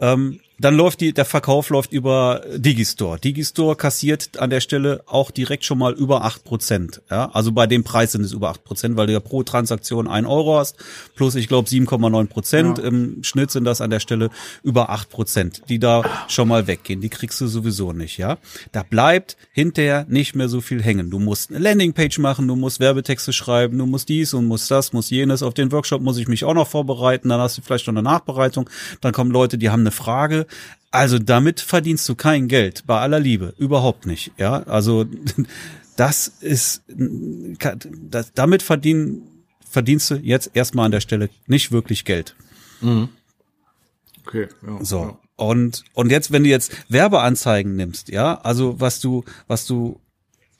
Ähm, Dann läuft die, der Verkauf läuft über Digistore. Digistore kassiert an der Stelle auch direkt schon mal über acht Prozent. Ja? Also bei dem Preis sind es über acht Prozent, weil du ja pro Transaktion einen Euro hast, plus ich glaube sieben Komma neun Prozent. Ja. Im Schnitt sind das an der Stelle über acht Prozent, die da schon mal weggehen. Die kriegst du sowieso nicht. Ja, da bleibt hinterher nicht mehr so viel hängen. Du musst eine Landingpage machen, du musst Werbetexte schreiben, du musst dies und musst das, musst jenes. Auf den Workshop muss ich mich auch noch vorbereiten. Dann hast du vielleicht noch eine Nachbereitung. Dann kommen Leute, die haben eine Frage. Also damit verdienst du kein Geld, bei aller Liebe, überhaupt nicht. Ja, also das ist, das, damit verdienen, verdienst du jetzt erstmal an der Stelle nicht wirklich Geld. Mhm. Okay. Ja, so ja. und und jetzt, wenn du jetzt Werbeanzeigen nimmst, ja, also was du was du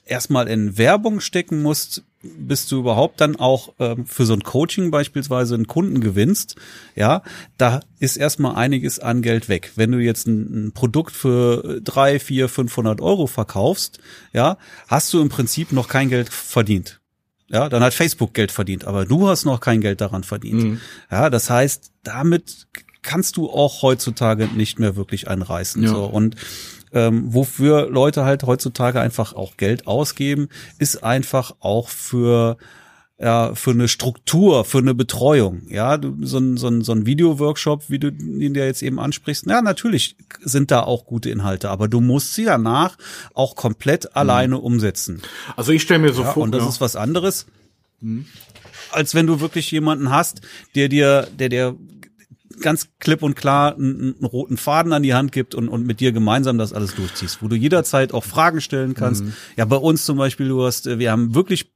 erstmal in Werbung stecken musst, bis du überhaupt dann auch ähm, für so ein Coaching beispielsweise einen Kunden gewinnst, ja, da ist erstmal einiges an Geld weg. Wenn du jetzt ein, ein Produkt für drei, vier, fünfhundert Euro verkaufst, ja, hast du im Prinzip noch kein Geld verdient. Ja, dann hat Facebook Geld verdient, aber du hast noch kein Geld daran verdient. Mhm. Ja, das heißt, damit kannst du auch heutzutage nicht mehr wirklich einreißen. Ja. So. Und Ähm, wofür Leute halt heutzutage einfach auch Geld ausgeben, ist einfach auch für ja für eine Struktur, für eine Betreuung. Ja, so ein so ein so ein Video-Workshop, wie du ihn ja jetzt eben ansprichst. Ja, natürlich sind da auch gute Inhalte, aber du musst sie danach auch komplett mhm. alleine umsetzen. Also ich stelle mir so ja, vor, und das ja. ist was anderes, mhm. als wenn du wirklich jemanden hast, der dir der der ganz klipp und klar einen, einen roten Faden an die Hand gibt und, und mit dir gemeinsam das alles durchziehst, wo du jederzeit auch Fragen stellen kannst. Mhm. Ja, bei uns zum Beispiel, du hast, wir haben wirklich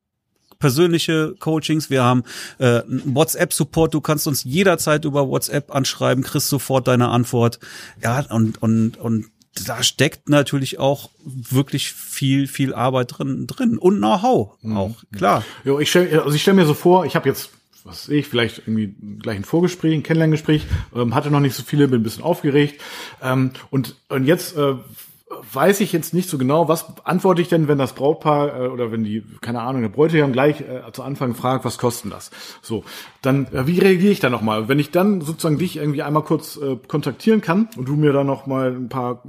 persönliche Coachings, wir haben äh, WhatsApp-Support, du kannst uns jederzeit über WhatsApp anschreiben, kriegst sofort deine Antwort. Ja, und, und, und da steckt natürlich auch wirklich viel, viel Arbeit drin, drin. Und Know-how mhm. auch, klar. Jo, ich stell, also ich stelle mir so vor, ich habe jetzt was weiß ich, vielleicht irgendwie gleich ein Vorgespräch, ein Kennenlerngespräch, ähm, hatte noch nicht so viele, bin ein bisschen aufgeregt. Ähm, und, und jetzt äh, weiß ich jetzt nicht so genau, was antworte ich denn, wenn das Brautpaar äh, oder wenn die, keine Ahnung, der Bräutigam gleich äh, zu Anfang fragt, was kostet das? So, dann, äh, wie reagiere ich da nochmal? Wenn ich dann sozusagen dich irgendwie einmal kurz äh, kontaktieren kann und du mir da nochmal ein paar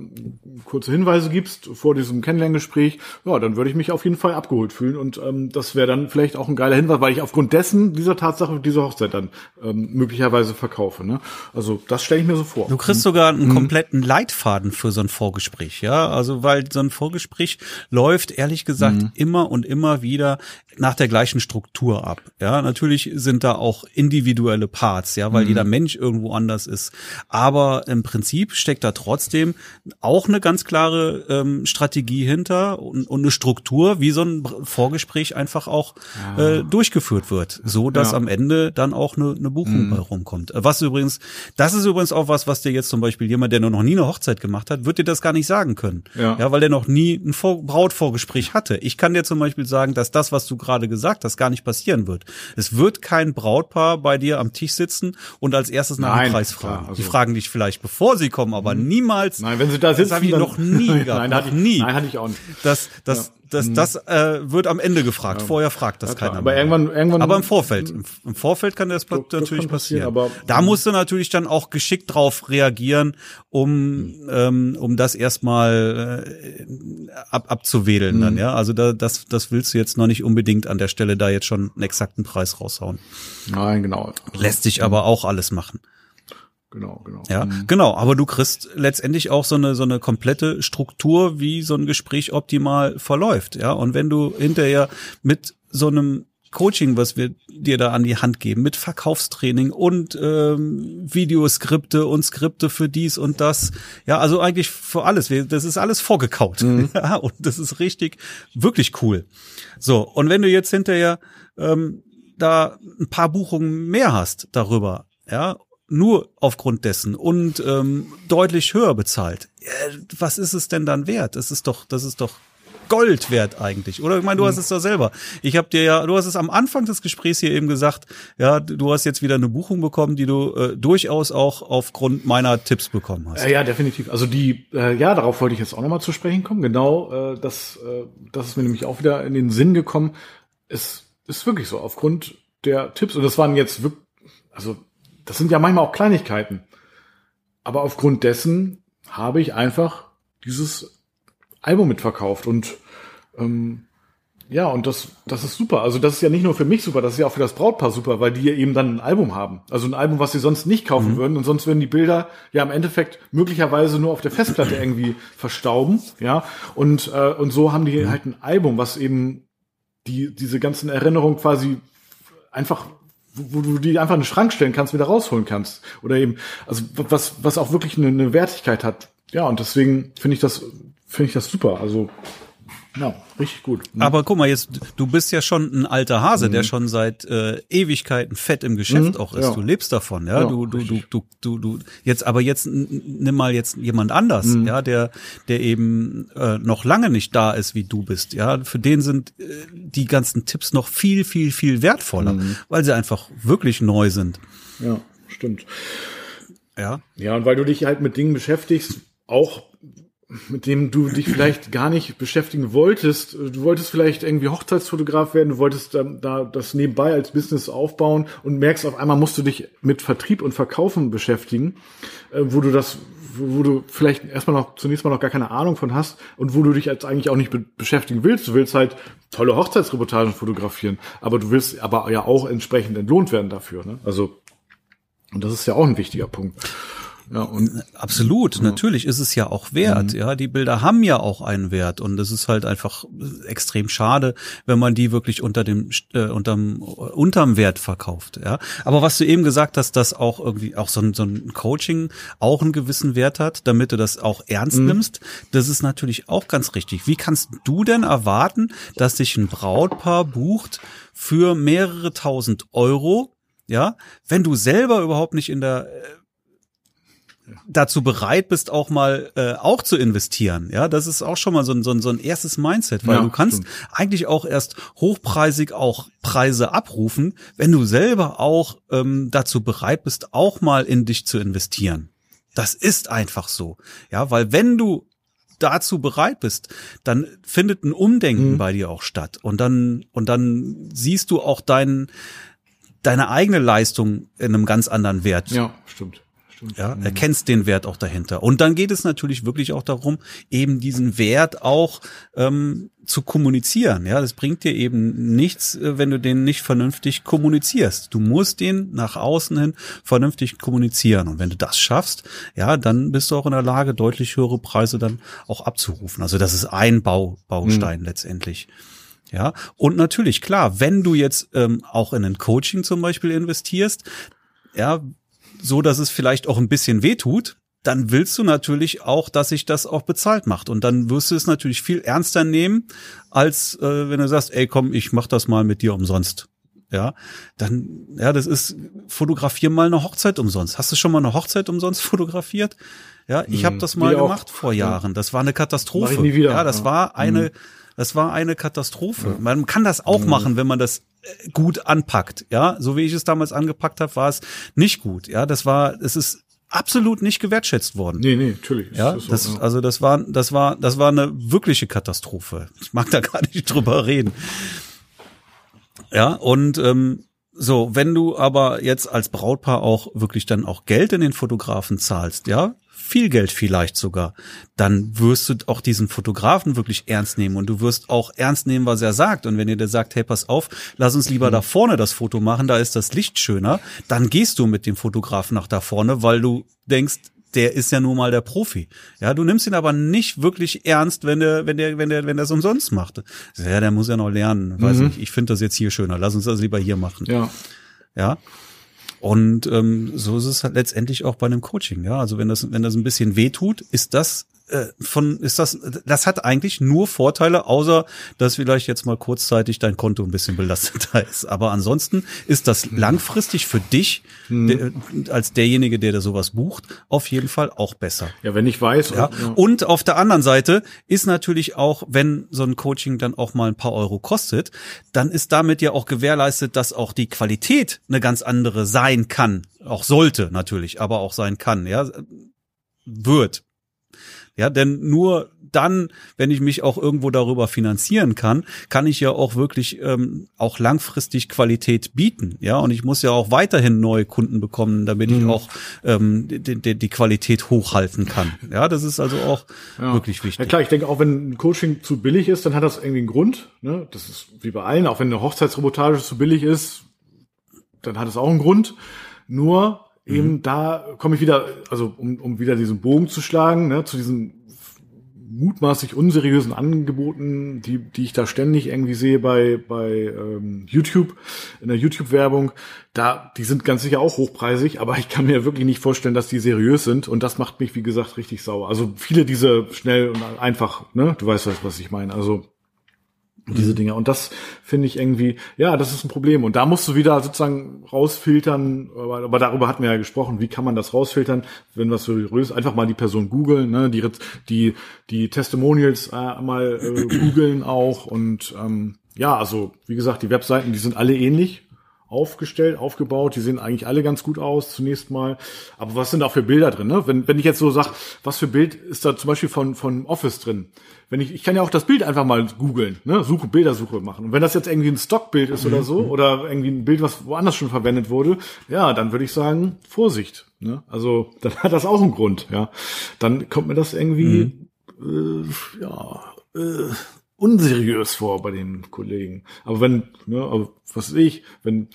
kurze Hinweise gibst vor diesem Kennenlerngespräch, ja, dann würde ich mich auf jeden Fall abgeholt fühlen und ähm, das wäre dann vielleicht auch ein geiler Hinweis, weil ich aufgrund dessen dieser Tatsache diese Hochzeit dann ähm, möglicherweise verkaufe. Ne? Also das stelle ich mir so vor. Du kriegst sogar einen mhm. kompletten Leitfaden für so ein Vorgespräch, ja? Ja, also weil so ein Vorgespräch läuft, ehrlich gesagt, mhm. immer und immer wieder nach der gleichen Struktur ab. Ja, natürlich sind da auch individuelle Parts, ja, weil mhm. jeder Mensch irgendwo anders ist. Aber im Prinzip steckt da trotzdem auch eine ganz klare ähm, Strategie hinter und, und eine Struktur, wie so ein Vorgespräch einfach auch ja. äh, durchgeführt wird, so dass ja. am Ende dann auch eine, eine Buchung mhm. rumkommt. Was übrigens, das ist übrigens auch was, was dir jetzt zum Beispiel jemand, der noch nie eine Hochzeit gemacht hat, wird dir das gar nicht sagen können. Ja. ja, weil der noch nie ein Vor- Brautvorgespräch hatte. Ich kann dir zum Beispiel sagen, dass das, was du gerade gesagt hast, gar nicht passieren wird. Es wird kein Brautpaar bei dir am Tisch sitzen und als erstes nach dem Preis fragen. Klar, also die fragen dich vielleicht, bevor sie kommen, aber mhm. niemals. Nein, wenn sie da sitzen, das habe ich noch nie gehabt. Nein, hatte ich, nie. Nein, hatte ich auch nicht. Das, das, ja. Das, das äh, wird am Ende gefragt. Ja. Vorher fragt das ja, keiner. Aber, irgendwann, irgendwann aber im Vorfeld. Im, im Vorfeld kann das so, natürlich kann passieren. passieren aber da musst du natürlich dann auch geschickt drauf reagieren, um ähm, um das erstmal äh, ab, abzuwedeln. Mhm. Dann, ja? Also da, das, das willst du jetzt noch nicht unbedingt an der Stelle da jetzt schon einen exakten Preis raushauen. Nein, genau. Lässt sich aber auch alles machen. Genau, genau. Ja, mhm. genau. Aber du kriegst letztendlich auch so eine, so eine komplette Struktur, wie so ein Gespräch optimal verläuft. Ja, und wenn du hinterher mit so einem Coaching, was wir dir da an die Hand geben, mit Verkaufstraining und ähm, Videoskripte und Skripte für dies und das. Ja, also eigentlich für alles. Das ist alles vorgekaut. Mhm. Ja, und das ist richtig, wirklich cool. So, und wenn du jetzt hinterher ähm, da ein paar Buchungen mehr hast darüber, ja, nur aufgrund dessen und ähm, deutlich höher bezahlt. Was ist es denn dann wert? Das ist doch, das ist doch Gold wert eigentlich, oder? Ich meine, du hast es doch selber. Ich habe dir ja, du hast es am Anfang des Gesprächs hier eben gesagt, ja, du hast jetzt wieder eine Buchung bekommen, die du äh, durchaus auch aufgrund meiner Tipps bekommen hast. Äh, ja, definitiv. Also die, äh, ja, darauf wollte ich jetzt auch nochmal zu sprechen kommen. Genau, äh, das, äh, das ist mir nämlich auch wieder in den Sinn gekommen. Es ist wirklich so, aufgrund der Tipps, und das waren jetzt wirklich, also das sind ja manchmal auch Kleinigkeiten. Aber aufgrund dessen habe ich einfach dieses Album mitverkauft. Und ähm, ja, und das das ist super. Also das ist ja nicht nur für mich super, das ist ja auch für das Brautpaar super, weil die ja eben dann ein Album haben. Also ein Album, was sie sonst nicht kaufen mhm. würden. Und sonst würden die Bilder ja im Endeffekt möglicherweise nur auf der Festplatte irgendwie verstauben. Ja, und äh, und so haben die mhm. halt ein Album, was eben die diese ganzen Erinnerungen quasi einfach, wo du die einfach in den Schrank stellen kannst, wieder rausholen kannst. Oder eben, also was was auch wirklich eine, eine Wertigkeit hat. Ja, und deswegen finde ich das finde ich das super. Also ja, richtig gut. Mhm. Aber guck mal, jetzt du bist ja schon ein alter Hase, mhm. der schon seit äh, Ewigkeiten fett im Geschäft mhm. auch ist. Ja. Du lebst davon, ja. ja du, du, du, du, du, du. Jetzt, aber jetzt nimm mal jetzt jemand anders, mhm. ja, der, der eben äh, noch lange nicht da ist, wie du bist, ja. Für den sind äh, die ganzen Tipps noch viel, viel, viel wertvoller, mhm. weil sie einfach wirklich neu sind. Ja, stimmt. Ja. Ja, und weil du dich halt mit Dingen beschäftigst, auch mit dem du dich vielleicht gar nicht beschäftigen wolltest. Du wolltest vielleicht irgendwie Hochzeitsfotograf werden, du wolltest ähm, da das nebenbei als Business aufbauen und merkst, auf einmal musst du dich mit Vertrieb und Verkaufen beschäftigen, äh, wo du das, wo du vielleicht erstmal noch, zunächst mal noch gar keine Ahnung von hast und wo du dich als eigentlich auch nicht be- beschäftigen willst. Du willst halt tolle Hochzeitsreportagen fotografieren, aber du willst aber ja auch entsprechend entlohnt werden dafür, ne? Also, und das ist ja auch ein wichtiger Punkt. Ja, und absolut, ja. Natürlich ist es ja auch wert, mhm. ja, die Bilder haben ja auch einen Wert und es ist halt einfach extrem schade, wenn man die wirklich unter dem äh, unterm unterm Wert verkauft, ja. Aber was du eben gesagt hast, dass auch irgendwie auch so ein so ein Coaching auch einen gewissen Wert hat, damit du das auch ernst mhm. nimmst, das ist natürlich auch ganz richtig. Wie kannst du denn erwarten, dass dich ein Brautpaar bucht für mehrere tausend Euro, ja, wenn du selber überhaupt nicht in der dazu bereit bist, auch mal äh, auch zu investieren. Ja, das ist auch schon mal so ein so ein, so ein erstes Mindset, weil ja, du kannst stimmt. eigentlich auch erst hochpreisig auch Preise abrufen, wenn du selber auch ähm, dazu bereit bist, auch mal in dich zu investieren. Das ist einfach so. Ja, weil wenn du dazu bereit bist, dann findet ein Umdenken mhm. bei dir auch statt und dann und dann siehst du auch deinen deine eigene Leistung in einem ganz anderen Wert. Ja, stimmt. Ja, erkennst den Wert auch dahinter. Und dann geht es natürlich wirklich auch darum, eben diesen Wert auch ähm, zu kommunizieren. Ja, das bringt dir eben nichts, wenn du den nicht vernünftig kommunizierst. Du musst den nach außen hin vernünftig kommunizieren. Und wenn du das schaffst, ja, dann bist du auch in der Lage, deutlich höhere Preise dann auch abzurufen. Also das ist ein Bau, Baustein mhm. letztendlich. Ja, und natürlich, klar, wenn du jetzt ähm, auch in ein Coaching zum Beispiel investierst, ja, so, dass es vielleicht auch ein bisschen wehtut, dann willst du natürlich auch, dass sich das auch bezahlt macht. Und dann wirst du es natürlich viel ernster nehmen, als äh, wenn du sagst, ey, komm, ich mach das mal mit dir umsonst. Ja, dann, ja, das ist, fotografier mal eine Hochzeit umsonst. Hast du schon mal eine Hochzeit umsonst fotografiert? Ja, ich hm, habe das mal gemacht auch. vor Jahren. Das war eine Katastrophe. Mach ich nie wieder. Ja, das ja. war eine, hm. das war eine Katastrophe. Ja. Man kann das auch hm. machen, wenn man das gut anpackt, ja, so wie ich es damals angepackt habe, war es nicht gut, ja, das war, es ist absolut nicht gewertschätzt worden. Nee, nee, natürlich. Ja, das, das, ja. Also das war, das war, das war eine wirkliche Katastrophe. Ich mag da gar nicht drüber reden. Ja, und ähm, so, wenn du aber jetzt als Brautpaar auch wirklich dann auch Geld in den Fotografen zahlst, ja, viel Geld vielleicht sogar, dann wirst du auch diesen Fotografen wirklich ernst nehmen und du wirst auch ernst nehmen, was er sagt. Und wenn ihr dir sagt, hey, pass auf, lass uns lieber mhm. da vorne das Foto machen, da ist das Licht schöner, dann gehst du mit dem Fotografen nach da vorne, weil du denkst, der ist ja nun mal der Profi. Ja, du nimmst ihn aber nicht wirklich ernst, wenn der, wenn der, wenn der, wenn der es umsonst macht. Ja, der muss ja noch lernen. Weiß mhm. nicht, ich finde das jetzt hier schöner. Lass uns das lieber hier machen. Ja. Ja. Und ähm, so ist es halt letztendlich auch bei einem Coaching, ja. Also wenn das, wenn das ein bisschen wehtut, ist das äh, von, ist das, das hat eigentlich nur Vorteile, außer dass vielleicht jetzt mal kurzzeitig dein Konto ein bisschen belasteter ist. Aber ansonsten ist das langfristig für dich mhm. de, als derjenige, der da sowas bucht, auf jeden Fall auch besser. Ja, wenn ich weiß. Ja. Und, ja. und auf der anderen Seite ist natürlich auch, wenn so ein Coaching dann auch mal ein paar Euro kostet, dann ist damit ja auch gewährleistet, dass auch die Qualität eine ganz andere sein kann, auch sollte natürlich, aber auch sein kann, ja, wird. Ja, denn nur dann, wenn ich mich auch irgendwo darüber finanzieren kann, kann ich ja auch wirklich ähm, auch langfristig Qualität bieten. Ja, und ich muss ja auch weiterhin neue Kunden bekommen, damit mhm. ich auch ähm, die, die, die Qualität hochhalten kann. Ja, das ist also auch ja. wirklich wichtig. Ja klar, ich denke auch, wenn ein Coaching zu billig ist, dann hat das irgendwie einen Grund. Ne? Das ist wie bei allen, auch wenn eine Hochzeitsreportage zu billig ist, dann hat es auch einen Grund. Nur mhm. eben da komme ich wieder, also um, um wieder diesen Bogen zu schlagen, ne, zu diesen mutmaßlich unseriösen Angeboten, die die ich da ständig irgendwie sehe bei bei ähm, YouTube, in der YouTube-Werbung, da die sind ganz sicher auch hochpreisig, aber ich kann mir wirklich nicht vorstellen, dass die seriös sind, und das macht mich, wie gesagt, richtig sauer. Also viele diese schnell und einfach, ne, du weißt, was ich meine, also diese Dinge. Und das finde ich irgendwie, ja, das ist ein Problem. Und da musst du wieder sozusagen rausfiltern, aber, aber darüber hatten wir ja gesprochen, wie kann man das rausfiltern, wenn was seriös, einfach mal die Person googeln, ne, die, die, die Testimonials äh, mal äh, googeln auch. Und ähm, ja, also wie gesagt, die Webseiten, die sind alle ähnlich aufgestellt, aufgebaut, die sehen eigentlich alle ganz gut aus, zunächst mal. Aber was sind auch für Bilder drin, ne? Wenn, wenn ich jetzt so sag, was für Bild ist da zum Beispiel von, von Office drin? Wenn ich, ich kann ja auch das Bild einfach mal googeln, ne? Suche, Bildersuche machen. Und wenn das jetzt irgendwie ein Stockbild ist oder so, oder irgendwie ein Bild, was woanders schon verwendet wurde, ja, dann würde ich sagen, Vorsicht, ne? Also, dann hat das auch einen Grund, ja. Dann kommt mir das irgendwie, mhm. äh, ja, äh, unseriös vor bei den Kollegen. Aber wenn, ne, aber was weiß ich, wenn,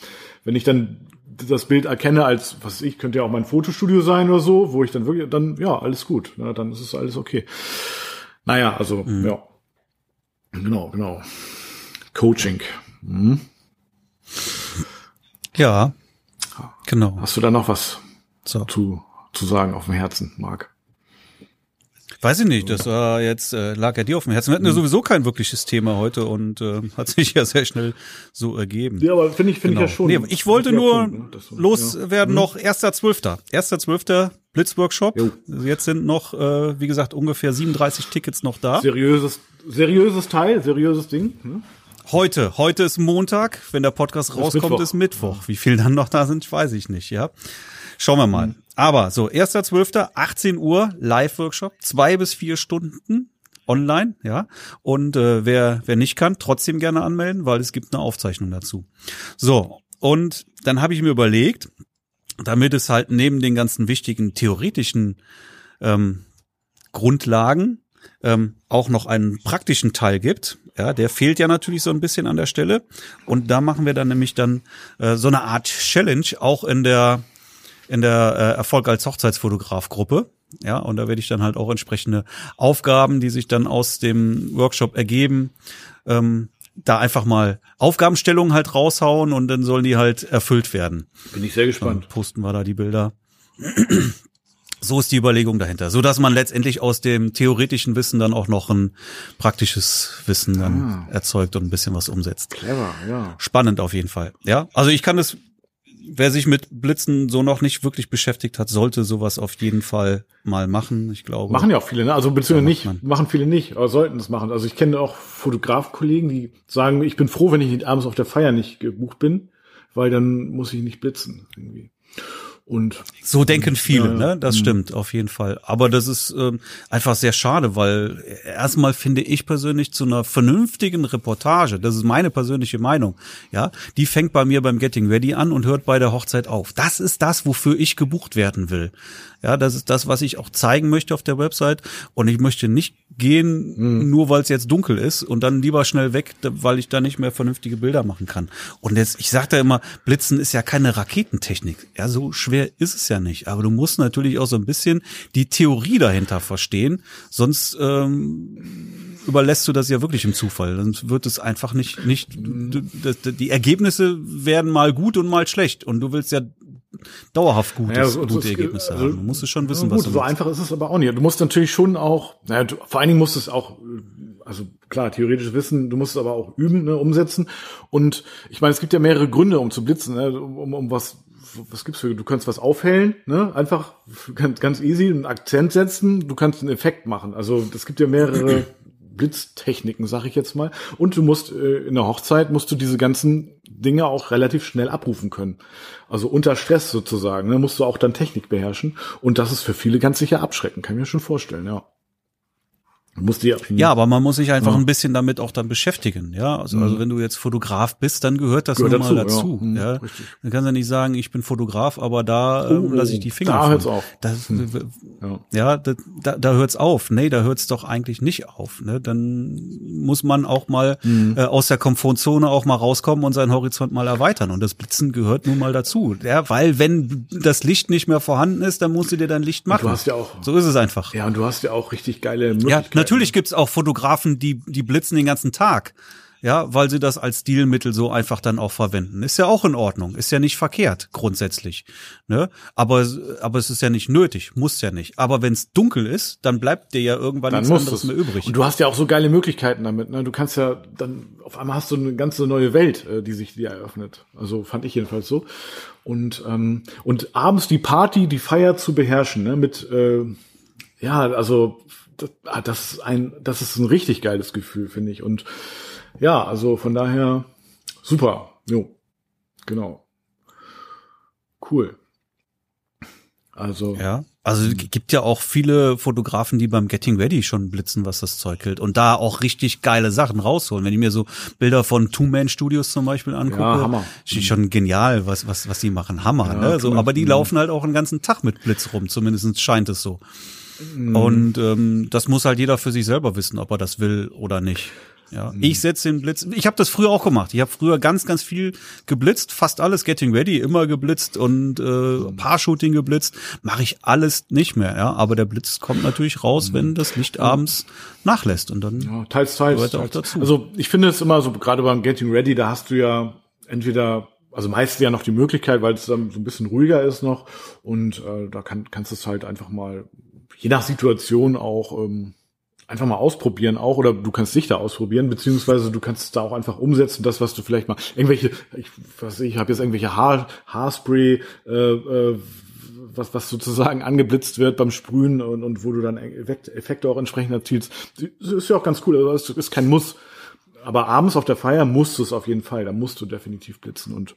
wenn ich dann das Bild erkenne als, was weiß ich, könnte ja auch mein Fotostudio sein oder so, wo ich dann wirklich, dann, ja, alles gut, ne, dann ist es alles okay. Naja, also, mhm. ja. Genau, genau. Coaching. Mhm. Ja, genau. Hast du da noch was so. zu, zu sagen auf dem Herzen, Marc? Weiß ich nicht, das war jetzt, äh, lag ja dir auf dem Herzen. Wir hatten ja sowieso kein wirkliches Thema heute und äh, hat sich ja sehr schnell so ergeben. Ja, aber finde ich, finde genau. ich ja schon. Nee, ich wollte nur Punkt, ne? so, loswerden ja. noch erster Zwölfter erster Zwölfter Blitzworkshop. Jo. Jetzt sind noch, äh, wie gesagt, ungefähr siebenunddreißig Tickets noch da. Seriöses, seriöses Teil, seriöses Ding. Ne? Heute, heute ist Montag. Wenn der Podcast ist rauskommt, Mittwoch. ist Mittwoch. Wie viel dann noch da sind, weiß ich nicht, ja. Schauen wir mal. Mhm. Aber so, erster Zwölfter achtzehn Uhr, Live-Workshop, zwei bis vier Stunden online, ja. Und äh, wer wer nicht kann, trotzdem gerne anmelden, weil es gibt eine Aufzeichnung dazu. So, und dann habe ich mir überlegt, damit es halt neben den ganzen wichtigen theoretischen ähm, Grundlagen ähm, auch noch einen praktischen Teil gibt, ja, der fehlt ja natürlich so ein bisschen an der Stelle. Und da machen wir dann nämlich dann äh, so eine Art Challenge, auch in der in der äh, Erfolg als Hochzeitsfotograf-Gruppe. Ja, und da werde ich dann halt auch entsprechende Aufgaben, die sich dann aus dem Workshop ergeben, ähm, da einfach mal Aufgabenstellungen halt raushauen und dann sollen die halt erfüllt werden. Bin ich sehr gespannt. Dann posten wir da die Bilder. So ist die Überlegung dahinter, so dass man letztendlich aus dem theoretischen Wissen dann auch noch ein praktisches Wissen dann ah. erzeugt und ein bisschen was umsetzt. Clever, ja. Spannend auf jeden Fall. Ja, also ich kann das Wer sich mit Blitzen so noch nicht wirklich beschäftigt hat, sollte sowas auf jeden Fall mal machen, ich glaube. Machen ja auch viele, ne? Also beziehungsweise nicht, man. machen viele nicht, aber sollten es machen. Also ich kenne auch Fotografkollegen, die sagen, ich bin froh, wenn ich abends auf der Feier nicht gebucht bin, weil dann muss ich nicht blitzen irgendwie. Und so denken viele, ja, ja. ne? Das mhm. stimmt auf jeden Fall. Aber das ist ähm, einfach sehr schade, weil erstmal finde ich persönlich zu einer vernünftigen Reportage, das ist meine persönliche Meinung, ja, die fängt bei mir beim Getting Ready an und hört bei der Hochzeit auf. Das ist das, wofür ich gebucht werden will. Ja, das ist das, was ich auch zeigen möchte auf der Website. Und ich möchte nicht gehen, mhm. nur weil es jetzt dunkel ist und dann lieber schnell weg, weil ich da nicht mehr vernünftige Bilder machen kann. Und jetzt, ich sage da immer, Blitzen ist ja keine Raketentechnik. Ja, so schwer ist es ja nicht. Aber du musst natürlich auch so ein bisschen die Theorie dahinter verstehen. Sonst ähm, überlässt du das ja wirklich im Zufall. Dann wird es einfach nicht, nicht, die Ergebnisse werden mal gut und mal schlecht. Und du willst ja dauerhaft gutes, ja, also, gute Ergebnisse also, haben. Du musst es schon wissen, gut, was du so willst. Einfach ist es aber auch nicht. Du musst natürlich schon auch, naja, du, vor allen Dingen musst es auch, also klar, theoretisches Wissen, du musst es aber auch üben, ne, umsetzen. Und ich meine, es gibt ja mehrere Gründe, um zu blitzen, ne, um, um was, was gibt's für, du kannst was aufhellen, ne, einfach ganz, ganz easy, einen Akzent setzen, du kannst einen Effekt machen. Also es gibt ja mehrere Blitztechniken, sag ich jetzt mal. Und du musst äh, in der Hochzeit musst du diese ganzen Dinge auch relativ schnell abrufen können. Also unter Stress sozusagen, ne, musst du auch dann Technik beherrschen. Und das ist für viele ganz sicher abschreckend, kann ich mir schon vorstellen, ja. Musst du ja, aber man muss sich einfach ja. ein bisschen damit auch dann beschäftigen, ja. Also, mhm. also wenn du jetzt Fotograf bist, dann gehört das gehört nun mal dazu. dazu ja. Mhm, ja. Dann kannst du ja nicht sagen, ich bin Fotograf, aber da oh, ähm, lasse ich die Finger da von. Hört's auf. Das, mhm. Ja, da, da, da hört's auf. Nee, da hört's doch eigentlich nicht auf. Ne? Dann muss man auch mal mhm. äh, aus der Komfortzone auch mal rauskommen und seinen Horizont mal erweitern. Und das Blitzen gehört nun mal dazu. Ja, weil wenn das Licht nicht mehr vorhanden ist, dann musst du dir dein Licht machen. Und du hast ja auch. So ist es einfach. Ja, und du hast ja auch richtig geile Möglichkeiten. Ja, natürlich gibt's auch Fotografen, die die blitzen den ganzen Tag, ja, weil sie das als Stilmittel so einfach dann auch verwenden. Ist ja auch in Ordnung, ist ja nicht verkehrt grundsätzlich, ne? Aber aber es ist ja nicht nötig, muss ja nicht. Aber wenn es dunkel ist, dann bleibt dir ja irgendwann dann nichts anderes es. mehr übrig. Und du hast ja auch so geile Möglichkeiten damit, ne? Du kannst ja dann auf einmal hast du eine ganze neue Welt, die sich dir eröffnet. Also fand ich jedenfalls so. Und ähm, und abends die Party, die Feier zu beherrschen, ne? Mit äh, ja, also Das ist ein, das ist ein richtig geiles Gefühl, finde ich. Und ja, also von daher super. Jo, genau. Cool. Also. Ja. Also gibt ja auch viele Fotografen, die beim Getting Ready schon blitzen, was das Zeug hält. Und da auch richtig geile Sachen rausholen. Wenn ich mir so Bilder von Two-Man-Studios zum Beispiel angucke, ja, Hammer. Ist schon genial, was was was die machen. Hammer. Ja, ne? So, aber die laufen halt auch den ganzen Tag mit Blitz rum. Zumindest scheint es so. Und ähm, das muss halt jeder für sich selber wissen, ob er das will oder nicht. Ja, mhm. Ich setze den Blitz. Ich habe das früher auch gemacht. Ich habe früher ganz, ganz viel geblitzt, fast alles Getting Ready, immer geblitzt und äh, Paar-Shooting geblitzt. Mache ich alles nicht mehr. Ja, aber der Blitz kommt natürlich raus, mhm. wenn das Licht abends nachlässt und dann ja, teils, teils, gehört teils. Auch dazu. Also ich finde es immer so, gerade beim Getting Ready, da hast du ja entweder Also meistens ja noch die Möglichkeit, weil es dann so ein bisschen ruhiger ist noch und äh, da kann, kannst du es halt einfach mal je nach Situation auch ähm, einfach mal ausprobieren auch oder du kannst dich da ausprobieren, beziehungsweise du kannst es da auch einfach umsetzen, das, was du vielleicht mal irgendwelche, ich weiß nicht, ich habe jetzt irgendwelche Haar, Haarspray, äh, äh, was, was sozusagen angeblitzt wird beim Sprühen und, und wo du dann Effekte auch entsprechend erzielst. Das ist ja auch ganz cool, aber es ist kein Muss. Aber abends auf der Feier musst du es auf jeden Fall, da musst du definitiv blitzen und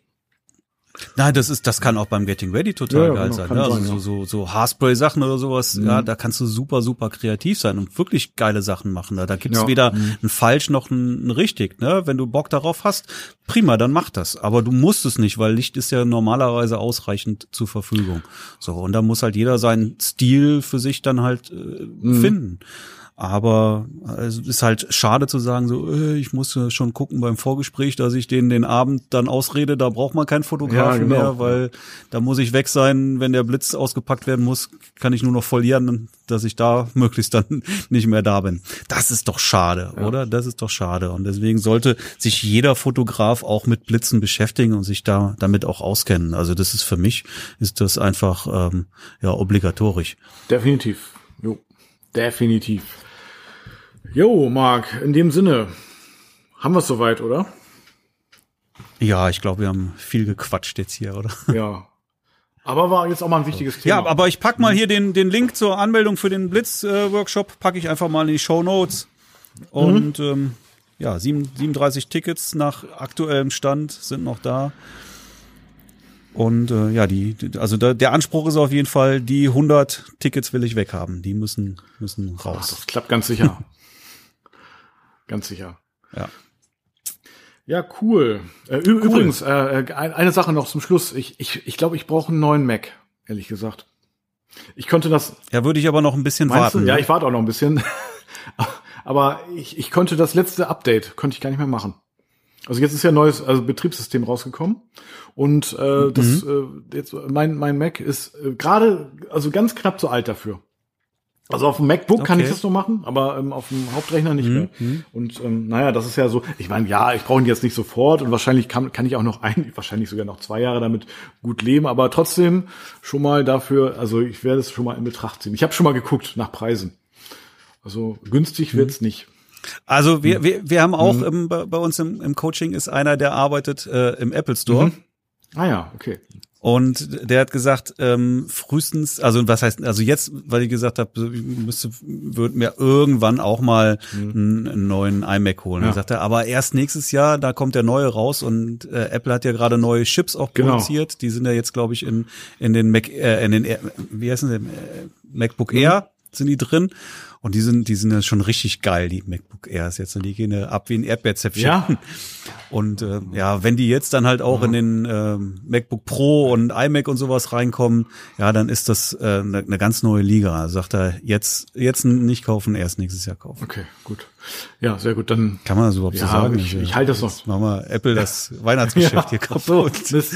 Nein, das ist, das kann auch beim Getting Ready total ja, geil genau, sein, ne? Also sein, so, so, so Haarspray-Sachen oder sowas, mhm. ja, da kannst du super, super kreativ sein und wirklich geile Sachen machen. Da, da gibt's ja. weder mhm. ein falsch noch ein, ein richtig, ne? Wenn du Bock darauf hast, prima, dann mach das. Aber du musst es nicht, weil Licht ist ja normalerweise ausreichend zur Verfügung. So, und da muss halt jeder seinen Stil für sich dann halt äh, mhm. finden. Aber es ist halt schade zu sagen, so ich muss schon gucken beim Vorgespräch, dass ich denen den Abend dann ausrede, da braucht man keinen Fotografen ja, genau. mehr, weil da muss ich weg sein, wenn der Blitz ausgepackt werden muss, kann ich nur noch verlieren, dass ich da möglichst dann nicht mehr da bin. Das ist doch schade, ja. oder? Das ist doch schade. Und deswegen sollte sich jeder Fotograf auch mit Blitzen beschäftigen und sich da damit auch auskennen. Also das ist für mich, ist das einfach ähm, ja obligatorisch. Definitiv, jo. Definitiv. Jo, Marc, in dem Sinne, haben wir es soweit, oder? Ja, ich glaube, wir haben viel gequatscht jetzt hier, oder? Ja, aber war jetzt auch mal ein wichtiges Thema. Ja, aber ich pack mal hier den den Link zur Anmeldung für den Blitz-Workshop, packe ich einfach mal in die Shownotes. Und mhm. ähm, ja, siebenunddreißig Tickets nach aktuellem Stand sind noch da. Und äh, ja, die, also da, der Anspruch ist auf jeden Fall, die hundert Tickets will ich weghaben. Die müssen müssen raus. Ach, das klappt ganz sicher. Ganz sicher. Ja. Ja, cool. Äh, cool. Übrigens, äh, eine Sache noch zum Schluss. Ich ich ich glaube, ich brauche einen neuen Mac, ehrlich gesagt. Ich konnte das. Ja, würde ich aber noch ein bisschen warten. Du? Ja, ich warte auch noch ein bisschen. Aber ich ich konnte das letzte Update konnte ich gar nicht mehr machen. Also jetzt ist ja ein neues also Betriebssystem rausgekommen und äh, das mhm. äh, jetzt mein mein Mac ist äh, gerade also ganz knapp zu alt dafür. Also auf dem MacBook okay. kann ich das noch machen, aber ähm, auf dem Hauptrechner nicht mhm. mehr. Und ähm, naja, das ist ja so. Ich meine, ja, ich brauche ihn jetzt nicht sofort und wahrscheinlich kann kann ich auch noch ein, wahrscheinlich sogar noch zwei Jahre damit gut leben. Aber trotzdem schon mal dafür. Also ich werde es schon mal in Betracht ziehen. Ich habe schon mal geguckt nach Preisen. Also günstig mhm. wird's nicht. Also wir, wir, wir haben auch mhm. im, bei uns im, im Coaching ist einer, der arbeitet äh, im Apple Store. Mhm. Ah ja, okay. Und der hat gesagt, ähm, frühestens, also was heißt, also jetzt, weil ich gesagt habe, ich müsste, würde mir irgendwann auch mal einen, einen neuen iMac holen. Ja. Er sagte, aber erst nächstes Jahr, da kommt der neue raus und äh, Apple hat ja gerade neue Chips auch genau. produziert. Die sind ja jetzt, glaube ich, in in den Mac, äh, in den, wie heißen sie, MacBook Air mhm. sind die drin. Und die sind, die sind ja schon richtig geil, die MacBook Airs jetzt. Die gehen ab wie ein Erdbeerzäpfchen. Ja. Und äh, ja, wenn die jetzt dann halt auch mhm. in den äh, MacBook Pro und iMac und sowas reinkommen, ja, dann ist das äh, ne, ne ganz neue Liga. Sagt er, jetzt jetzt nicht kaufen, erst nächstes Jahr kaufen. Okay, gut. Ja, sehr gut. Dann kann man das überhaupt ja, so sagen. Ich, ich halte das noch. Machen wir Apple das Weihnachtsgeschäft ja, hier kaputt. So, das,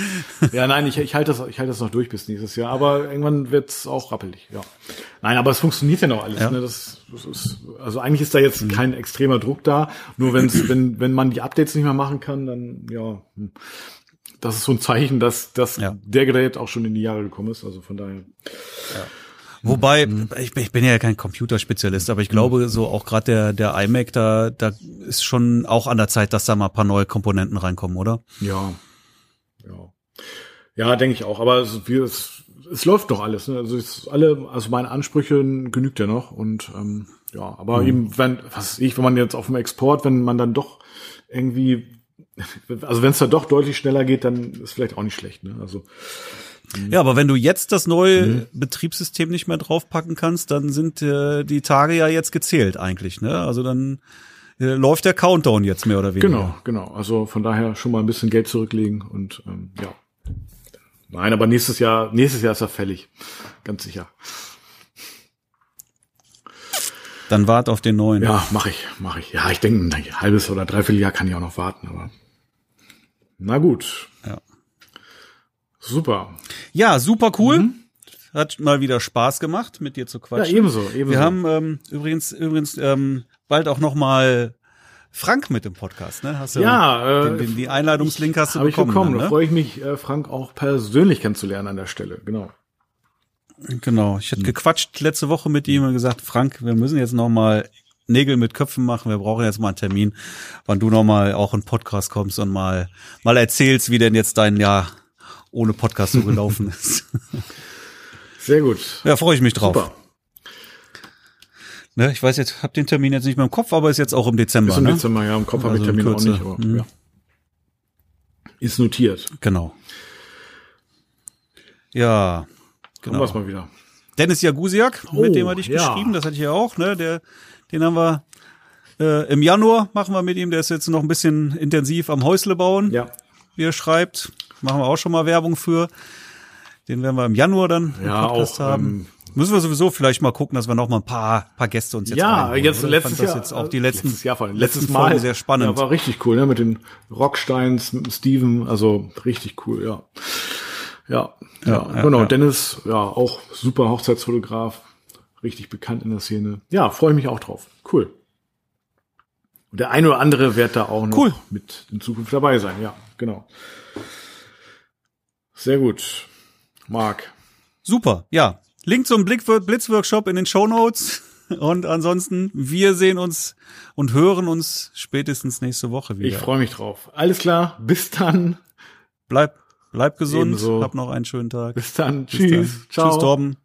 ja, nein, ich, ich halte das, ich halte das noch durch bis nächstes Jahr. Aber irgendwann wird's auch rappelig. Ja. Nein, aber es funktioniert ja noch alles. Ja. Ne? Das Das ist, also eigentlich ist da jetzt kein extremer Druck da. Nur wenn's, wenn, wenn man die Updates nicht mehr machen kann, dann, ja, das ist so ein Zeichen, dass, dass ja. der Gerät auch schon in die Jahre gekommen ist. Also von daher. Ja. Wobei, ich, ich bin ja kein Computerspezialist, aber ich glaube, so auch gerade der, der iMac, da, da ist schon auch an der Zeit, dass da mal ein paar neue Komponenten reinkommen, oder? Ja. Ja. Ja, denke ich auch. Aber es, wir, es, es läuft doch alles, ne? Also es alle, also meine Ansprüche genügt ja noch und ähm, ja, aber mhm. eben wenn, was weiß ich, wenn man jetzt auf dem Export, wenn man dann doch irgendwie, also wenn es da doch deutlich schneller geht, dann ist vielleicht auch nicht schlecht, ne? Also mhm. ja, aber wenn du jetzt das neue mhm. Betriebssystem nicht mehr draufpacken kannst, dann sind äh, die Tage ja jetzt gezählt eigentlich, ne? Also dann läuft der Countdown jetzt mehr oder weniger. Genau, genau. Also von daher schon mal ein bisschen Geld zurücklegen und ähm, ja. Nein, aber nächstes Jahr, nächstes Jahr ist er fällig. Ganz sicher. Dann wart auf den neuen. Ja, mach ich, mach ich. Ja, ich denke, ein halbes oder dreiviertel Jahr kann ich auch noch warten, aber. Na gut. Ja. Super. Ja, super cool. Mhm. Hat mal wieder Spaß gemacht, mit dir zu quatschen. Ja, ebenso, ebenso. Wir haben, ähm, übrigens, übrigens, ähm, bald auch noch mal Frank mit dem Podcast, ne? Hast du ja, den, den, die Einladungslink hast du bekommen. Habe ich bekommen. Dann, ne? Da freue ich mich, Frank auch persönlich kennenzulernen an der Stelle. Genau. Genau. Ich hatte hm. gequatscht letzte Woche mit ihm und gesagt, Frank, wir müssen jetzt noch mal Nägel mit Köpfen machen. Wir brauchen jetzt mal einen Termin, wann du noch mal auch in Podcast kommst und mal mal erzählst, wie denn jetzt dein Jahr ohne Podcast so gelaufen ist. Sehr gut. Ja, freue ich mich drauf. Super. Ne, ich weiß jetzt, hab den Termin jetzt nicht mehr im Kopf, aber ist jetzt auch im Dezember. Ist im ne? Dezember, ja, im Kopf also habe ich den Termin auch nicht. Aber, mhm. ja. Ist notiert. Genau. Ja, genau. Kommen wir's mal wieder. Dennis Jagusiak, oh, mit dem hatte ich ja. geschrieben, das hatte ich ja auch. Ne? Der, den haben wir äh, im Januar, machen wir mit ihm, der ist jetzt noch ein bisschen intensiv am Häusle bauen, ja. wie er schreibt. Machen wir auch schon mal Werbung für. Den werden wir im Januar dann ja, im Podcast auch, haben. Ähm, Müssen wir sowieso vielleicht mal gucken, dass wir noch mal ein paar paar Gäste uns jetzt ja reinholen. Jetzt oder? Letztes ich fand das Jahr jetzt auch die letzten letztes Jahr vor allem letztes Mal sehr spannend, ja, war richtig cool, ne, mit den Rocksteins, mit dem Steven, also richtig cool, ja ja ja, ja genau ja. Dennis, ja, auch super Hochzeitsfotograf, richtig bekannt in der Szene, ja, freue ich mich auch drauf, cool, und der ein oder andere wird da auch noch cool. mit in Zukunft dabei sein, ja, genau, sehr gut, Marc, super, ja. Link zum Blitzworkshop in den Shownotes. Und ansonsten, wir sehen uns und hören uns spätestens nächste Woche wieder. Ich freue mich drauf. Alles klar, bis dann. Bleib, bleib gesund. Ebenso. Hab noch einen schönen Tag. Bis dann. Bis Tschüss. Dann. Ciao. Tschüss, Torben.